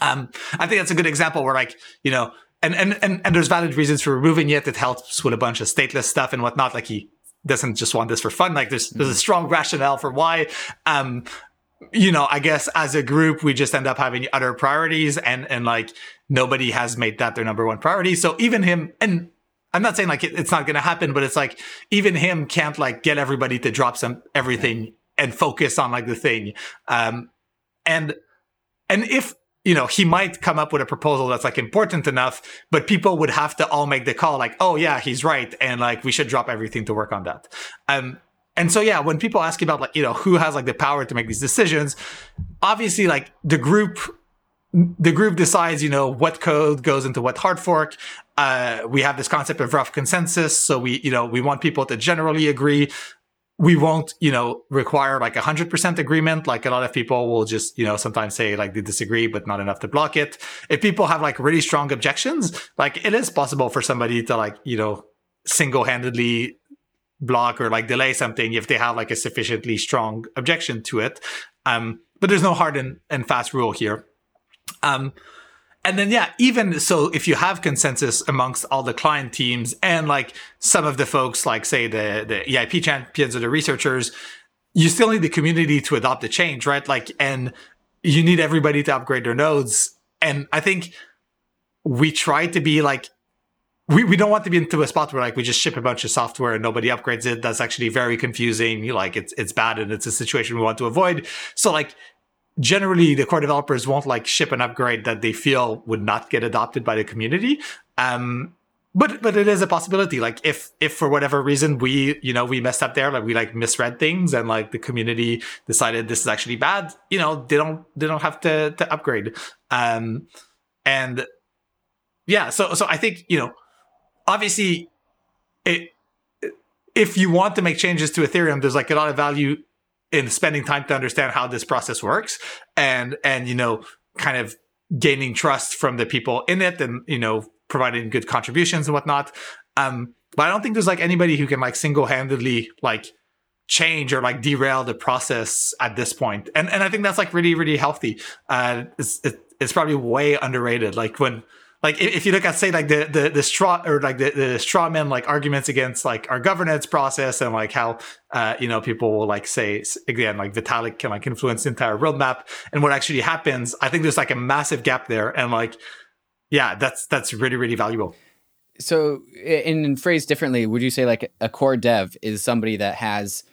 um, I think that's a good example where like, you know, and, and, and, and there's valid reasons for removing it. It helps with a bunch of stateless stuff and whatnot. Like he doesn't just want this for fun. Like there's, there's a strong rationale for why, um, you know, I guess as a group, we just end up having other priorities and, and like nobody has made that their number one priority. So even him, and I'm not saying like it, it's not going to happen, but it's like even him can't like get everybody to drop some everything and focus on like the thing. Um, and, and if, you know, he might come up with a proposal that's like important enough, but people would have to all make the call like, oh yeah, he's right. And like, we should drop everything to work on that. Um, and so, yeah, when people ask about like, you know, who has like the power to make these decisions, obviously like the group, the group decides, you know, what code goes into what hard fork. Uh, we have this concept of rough consensus. So we, you know, we want people to generally agree. We won't, you know, require like a hundred percent agreement. Like a lot of people will just, you know, sometimes say like they disagree, but not enough to block it. If people have like really strong objections, like it is possible for somebody to like, you know, single-handedly block or like delay something if they have like a sufficiently strong objection to it. Um, but there's no hard and, and fast rule here. Um, And then, yeah, even so, if you have consensus amongst all the client teams and like some of the folks, like say the, the E I P champions or the researchers, you still need the community to adopt the change, right? Like, and you need everybody to upgrade their nodes. And I think we try to be like, we, we don't want to be into a spot where like we just ship a bunch of software and nobody upgrades it. That's actually very confusing. Like it's, it's bad and it's a situation we want to avoid. So like, generally, the core developers won't like ship an upgrade that they feel would not get adopted by the community. Um, but but it is a possibility. Like if if for whatever reason we you know we messed up there, like we like misread things and like the community decided this is actually bad. You know they don't they don't have to to upgrade. Um, and yeah, so so I think you know obviously it, if you want to make changes to Ethereum, there's like a lot of value in spending time to understand how this process works and, and, you know, kind of gaining trust from the people in it and, you know, providing good contributions and whatnot. Um, but I don't think there's like anybody who can like single-handedly like change or like derail the process at this point. And, and I think that's like really, really healthy. Uh, it's, it, it's probably way underrated. Like when, like if you look at say like the, the, the straw or like the, the straw men like arguments against like our governance process and like how uh, you know people will like say again like Vitalik can like influence the entire roadmap and what actually happens, I think there's like a massive gap there and like yeah that's that's really really valuable. So in, in phrase differently, would you say like a core dev is somebody that has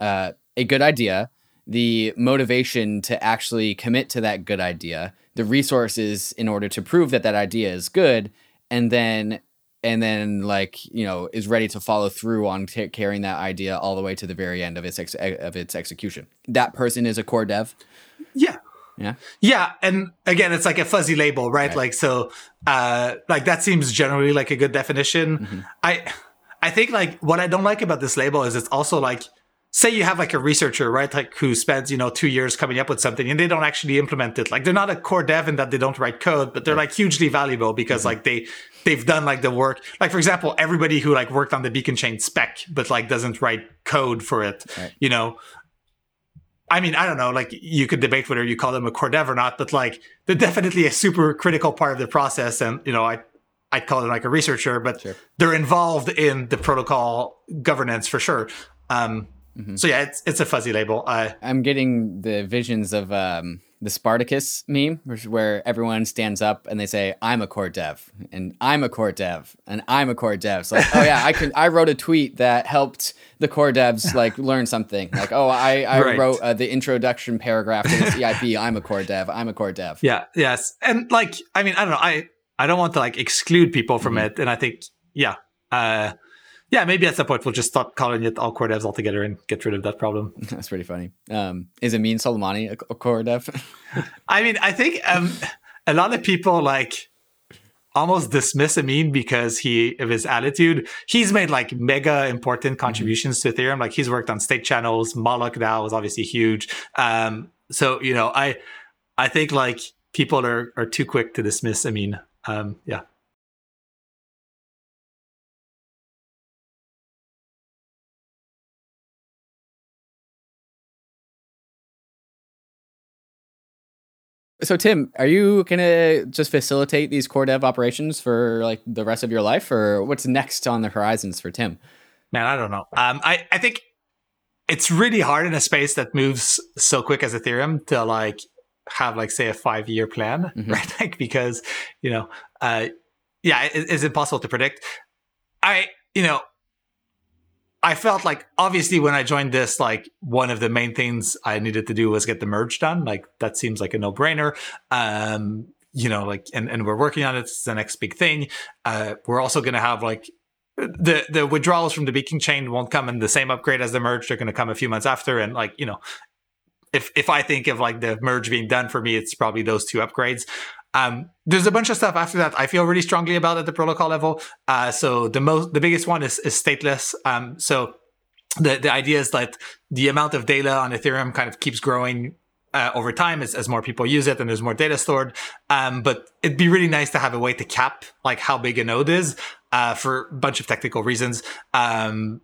uh, a good idea, the motivation to actually commit to that good idea, the resources in order to prove that that idea is good, and then, and then like, you know, is ready to follow through on t- carrying that idea all the way to the very end of its, ex- of its execution. That person is a core dev. Yeah. Yeah. Yeah. And again, it's like a fuzzy label, right? right. Like, so, uh, like that seems generally like a good definition. Mm-hmm. I, I think like what I don't like about this label is it's also like, say you have like a researcher, right? Like who spends, you know, two years coming up with something and they don't actually implement it. Like they're not a core dev in that they don't write code, but they're like hugely valuable because mm-hmm. like they, they've done like the work. Like for example, everybody who like worked on the Beacon Chain spec, but like doesn't write code for it, right. you know, I mean, I don't know, like you could debate whether you call them a core dev or not, but like they're definitely a super critical part of the process. And, you know, I, I'd call them like a researcher, but sure. they're involved in the protocol governance for sure. Um, Mm-hmm. So yeah, it's it's a fuzzy label. Uh, I'm getting the visions of um, the Spartacus meme, where everyone stands up and they say, "I'm a core dev," and "I'm a core dev," and "I'm a core dev." So like, oh yeah, I can. I wrote a tweet that helped the core devs like learn something. Like, oh, I, I right. wrote uh, the introduction paragraph to this E I P. I'm a core dev. I'm a core dev. Yeah. Yes. And like, I mean, I don't know. I I don't want to like exclude people from mm-hmm. it, and I think yeah. Uh, Yeah, maybe at some point we'll just stop calling it all core devs altogether and get rid of that problem. That's pretty funny. Um, is Amin Soleimani a core dev? I mean, I think um, a lot of people like almost dismiss Amin because he of his attitude. He's made like mega important contributions mm-hmm. to Ethereum. Like he's worked on stake channels. Moloch now is obviously huge. Um, so you know, I I think like people are are too quick to dismiss Amin. Um, yeah. So Tim, are you going to just facilitate these core dev operations for like the rest of your life, or what's next on the horizons for Tim? Man, I don't know. Um, I, I think it's really hard in a space that moves so quick as Ethereum to like have like, say, a five-year plan, mm-hmm. right? Like, because, you know, uh, yeah, it, it's impossible to predict. I, you know, I felt like obviously when I joined this, like one of the main things I needed to do was get the merge done. Like that seems like a no-brainer. Um, you know, like and, and we're working on it. It's the next big thing. Uh, we're also gonna have like the the withdrawals from the Beacon Chain won't come in the same upgrade as the merge. They're gonna come a few months after. And like, you know, if if I think of like the merge being done for me, it's probably those two upgrades. Um, there's a bunch of stuff after that I feel really strongly about at the protocol level. Uh, so the most, the biggest one is, is stateless. Um, so the, the idea is that the amount of data on Ethereum kind of keeps growing uh, over time as, as more people use it and there's more data stored. Um, but it'd be really nice to have a way to cap like how big a node is uh, for a bunch of technical reasons. Um,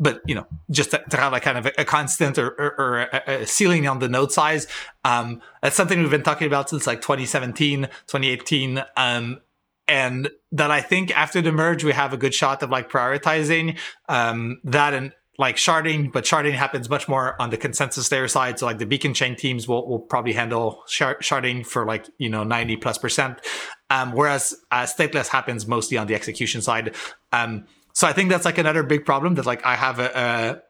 but, you know, just to, to have like kind of a, a constant or, or, or a, a ceiling on the node size. Um, that's something we've been talking about since like twenty seventeen, twenty eighteen. Um, and that I think after the merge, we have a good shot of like prioritizing um, that and like sharding, but sharding happens much more on the consensus layer side. So like the Beacon Chain teams will, will probably handle shard- sharding for like, you know, ninety plus percent. Um, whereas uh, stateless happens mostly on the execution side. Um, So I think that's like another big problem that like I have a, a,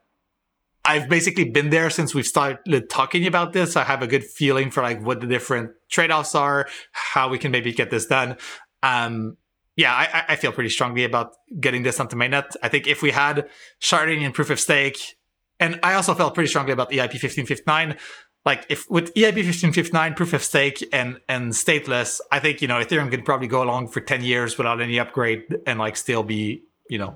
I've basically been there since we've started talking about this. I have a good feeling for like what the different trade-offs are, how we can maybe get this done. Um, yeah, I, I feel pretty strongly about getting this onto mainnet. I think if we had sharding and proof of stake, and I also felt pretty strongly about E I P fifteen fifty-nine, like if with E I P fifteen fifty-nine, proof of stake and, and stateless, I think, you know, Ethereum could probably go along for ten years without any upgrade and like still be, you know,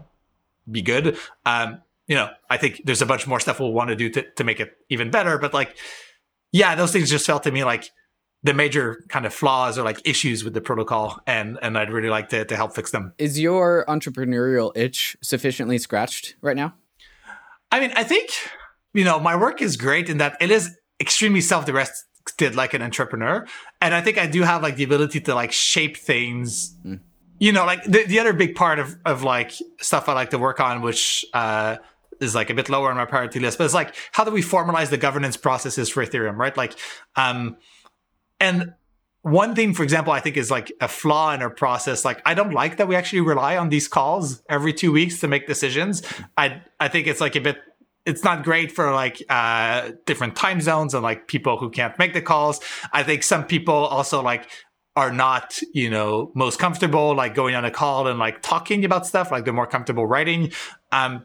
be good. Um, you know, I think there's a bunch more stuff we'll want to do to, to make it even better. But like, yeah, those things just felt to me like the major kind of flaws or like issues with the protocol. And and I'd really like to, to help fix them. Is your entrepreneurial itch sufficiently scratched right now? I mean, I think, you know, my work is great in that it is extremely self-directed like an entrepreneur. And I think I do have like the ability to like shape things. Mm. You know, like the, the other big part of, of like stuff I like to work on, which uh, is like a bit lower on my priority list, but it's like, how do we formalize the governance processes for Ethereum, right? Like, um, and one thing, for example, I think is like a flaw in our process. Like, I don't like that we actually rely on these calls every two weeks to make decisions. I I think it's like a bit, it's not great for like uh, different time zones and like people who can't make the calls. I think some people also like, are not, you know, most comfortable like going on a call and like talking about stuff, like they're more comfortable writing. Um,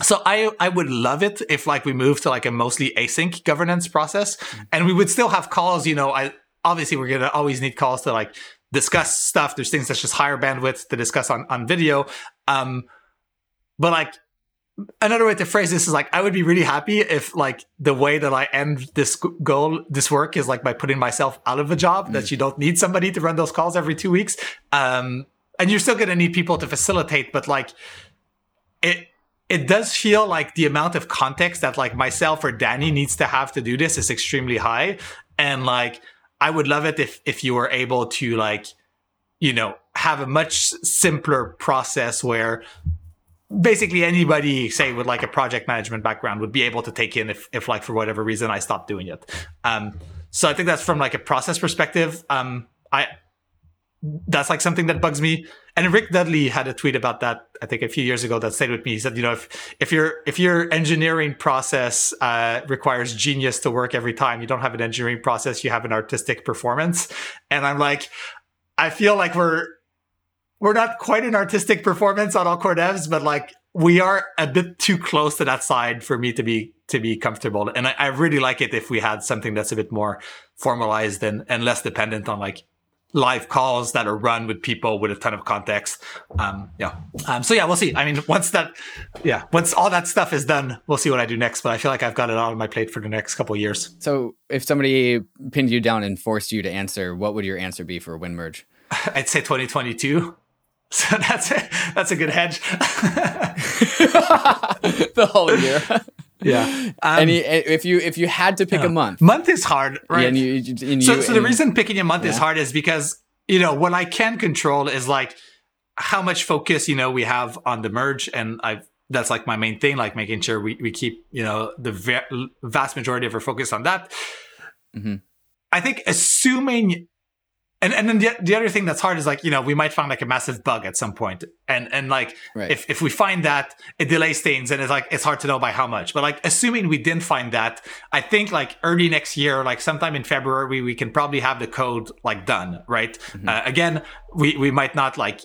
so I I would love it if like we moved to like a mostly async governance process, and we would still have calls, you know, I obviously we're going to always need calls to like discuss stuff. There's things that's just higher bandwidth to discuss on, on video. Um, but like another way to phrase this is like, I would be really happy if like the way that I end this goal, this work is like by putting myself out of a job, mm. that you don't need somebody to run those calls every two weeks. Um, and you're still going to need people to facilitate, but like it, it does feel like the amount of context that like myself or Danny needs to have to do this is extremely high. And like, I would love it if, if you were able to like, you know, have a much simpler process where basically anybody, say, with like a project management background would be able to take in if, if like for whatever reason I stopped doing it. Um, so I think that's from like a process perspective. Um, I that's like something that bugs me. And Rick Dudley had a tweet about that, I think a few years ago, that stayed with me. He said, you know, if if your if your engineering process uh, requires genius to work every time, you don't have an engineering process, you have an artistic performance. And I'm like, I feel like we're We're not quite an artistic performance on all core devs, but like we are a bit too close to that side for me to be to be comfortable. And I, I really like it if we had something that's a bit more formalized and, and less dependent on like live calls that are run with people with a ton of context. Um, yeah. Um, so yeah, we'll see. I mean, once that, yeah, once all that stuff is done, we'll see what I do next. But I feel like I've got it all on my plate for the next couple of years. So if somebody pinned you down and forced you to answer, what would your answer be for WinMerge? I'd say twenty twenty-two. So that's a, that's a good hedge. The whole year. Yeah. Um, and if you if you had to pick yeah. a month. Month is hard, right? Yeah, and you, and you, so, so the and, reason picking a month yeah. is hard is because, you know, what I can control is like how much focus, you know, we have on the merge. And I've that's like my main thing, like making sure we, we keep, you know, the va- vast majority of our focus on that. Mm-hmm. I think assuming... And and then the, the other thing that's hard is like, you know, we might find like a massive bug at some point. And, and like, right. if, if we find that, it delays things and it's like, it's hard to know by how much. But like, assuming we didn't find that, I think like early next year, like sometime in February, we, we can probably have the code like done, right? Mm-hmm. Uh, again, we, we might not like,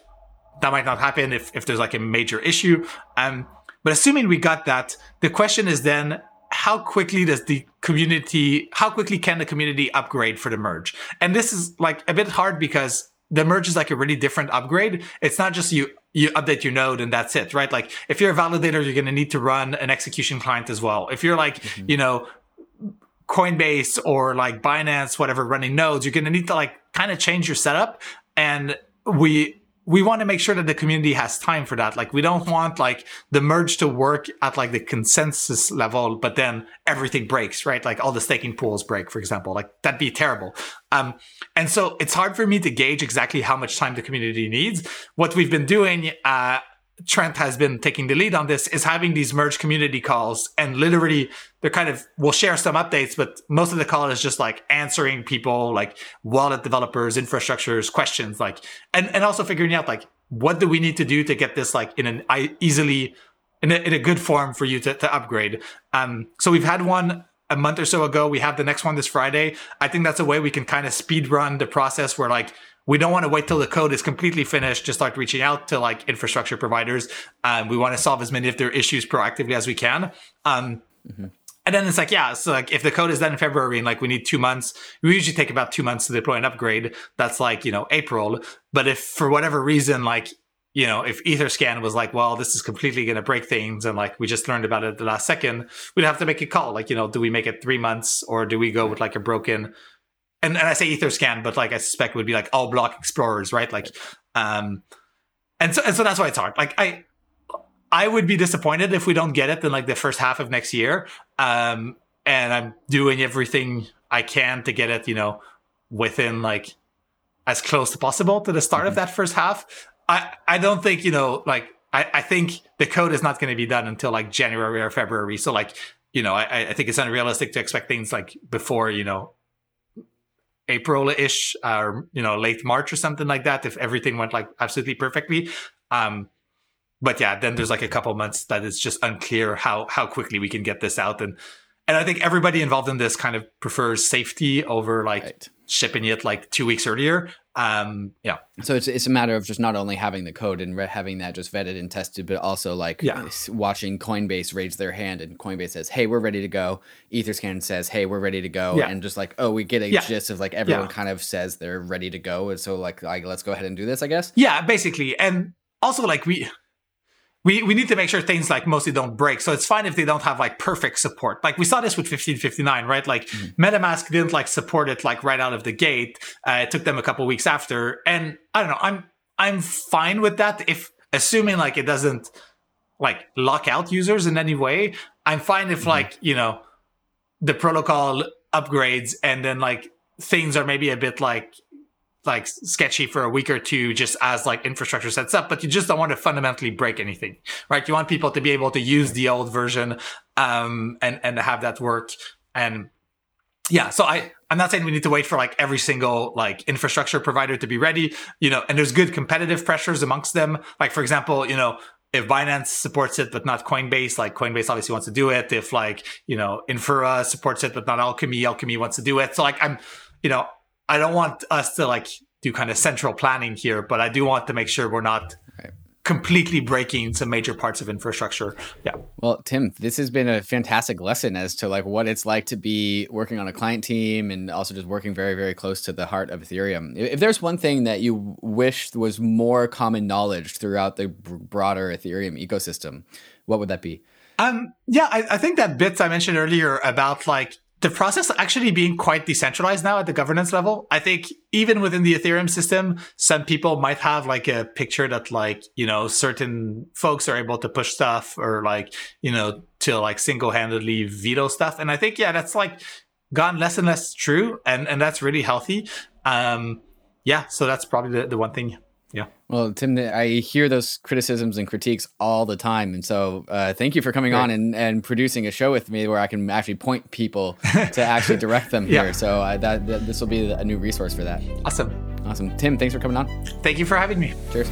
that might not happen if, if there's like a major issue. Um, but assuming we got that, the question is then, how quickly does the community, how quickly can the community upgrade for the merge? And this is like a bit hard because the merge is like a really different upgrade. It's not just you, you update your node and that's it, right? Like if you're a validator, you're going to need to run an execution client as well. If you're like, mm-hmm. you know, Coinbase or like Binance, whatever, running nodes, you're going to need to like kind of change your setup. And we, we want to make sure that the community has time for that. Like we don't want like the merge to work at like the consensus level, but then everything breaks, right? Like all the staking pools break, for example, like that'd be terrible. Um, and so it's hard for me to gauge exactly how much time the community needs. What we've been doing, uh, Trent has been taking the lead on this, is having these merge community calls, and literally they're kind of, we'll share some updates, but most of the call is just like answering people, like wallet developers, infrastructures, questions, like, and, and also figuring out like, what do we need to do to get this like in an easily, in a, in a good form for you to, to upgrade. Um, so we've had one a month or so ago. We have the next one this Friday. I think that's a way we can kind of speed run the process where like, we don't want to wait till the code is completely finished to start reaching out to like infrastructure providers. Um, we want to solve as many of their issues proactively as we can. Um, mm-hmm. And then it's like, yeah, so like if the code is done in February and like we need two months, we usually take about two months to deploy an upgrade. That's like, you know, April. But if for whatever reason, like, you know, if Etherscan was like, well, this is completely going to break things, and like we just learned about it at the last second, we'd have to make a call. Like, you know, do we make it three months or do we go with like a broken... And, and I say Etherscan, but like I suspect it would be like all block explorers, right? Like, um, and so and so that's why it's hard. Like I, I would be disappointed if we don't get it in like the first half of next year. Um, and I'm doing everything I can to get it, you know, within like as close as possible to the start mm-hmm. of that first half. I, I don't think, you know, like I, I think the code is not going to be done until like January or February. So like, you know, I, I think it's unrealistic to expect things like before, you know, April-ish, or uh, you know, late March or something like that, if everything went like absolutely perfectly. Um, but yeah, then there's like a couple months that it's just unclear how how quickly we can get this out. And and I think everybody involved in this kind of prefers safety over like right. shipping it like two weeks earlier. Um, yeah. So it's it's a matter of just not only having the code and re- having that just vetted and tested, but also like yeah. watching Coinbase raise their hand, and Coinbase says, hey, we're ready to go. Etherscan says, hey, we're ready to go. Yeah. And just like, oh, we get a yeah. gist of like everyone yeah. kind of says they're ready to go. And so like, like, let's go ahead and do this, I guess. Yeah, basically. And also like we... We we need to make sure things like mostly don't break. So it's fine if they don't have like perfect support. Like we saw this with fifteen fifty-nine, right? Like mm-hmm. MetaMask didn't like support it like right out of the gate. Uh, it took them a couple of weeks after. And I don't know, I'm I'm fine with that. If assuming like it doesn't like lock out users in any way, I'm fine if mm-hmm. like, you know, the protocol upgrades and then like things are maybe a bit like like sketchy for a week or two just as like infrastructure sets up, but you just don't want to fundamentally break anything, right? You want people to be able to use the old version um, and, and have that work. And yeah, so I, I'm not saying we need to wait for like every single like infrastructure provider to be ready, you know, and there's good competitive pressures amongst them. Like for example, you know, if Binance supports it, but not Coinbase, like Coinbase obviously wants to do it. If like, you know, Infura supports it, but not Alchemy, Alchemy wants to do it. So like I'm, you know, I don't want us to like do kind of central planning here, but I do want to make sure we're not right. completely breaking some major parts of infrastructure. Yeah. Well, Tim, this has been a fantastic lesson as to like what it's like to be working on a client team and also just working very, very close to the heart of Ethereum. If there's one thing that you wish was more common knowledge throughout the broader Ethereum ecosystem, what would that be? Um, yeah, I, I think that bit I mentioned earlier about like the process actually being quite decentralized now at the governance level. I think even within the Ethereum system, some people might have like a picture that like, you know, certain folks are able to push stuff or like, you know, to like single-handedly veto stuff. And I think, yeah, that's like gone less and less true. And, and that's really healthy. Um, yeah, so that's probably the, the one thing. Yeah. Well, Tim, I hear those criticisms and critiques all the time. And so uh, thank you for coming Great. on and, and producing a show with me where I can actually point people to actually direct them yeah. here. So uh, that, that this will be a new resource for that. Awesome. Awesome. Tim, thanks for coming on. Thank you for having me. Cheers.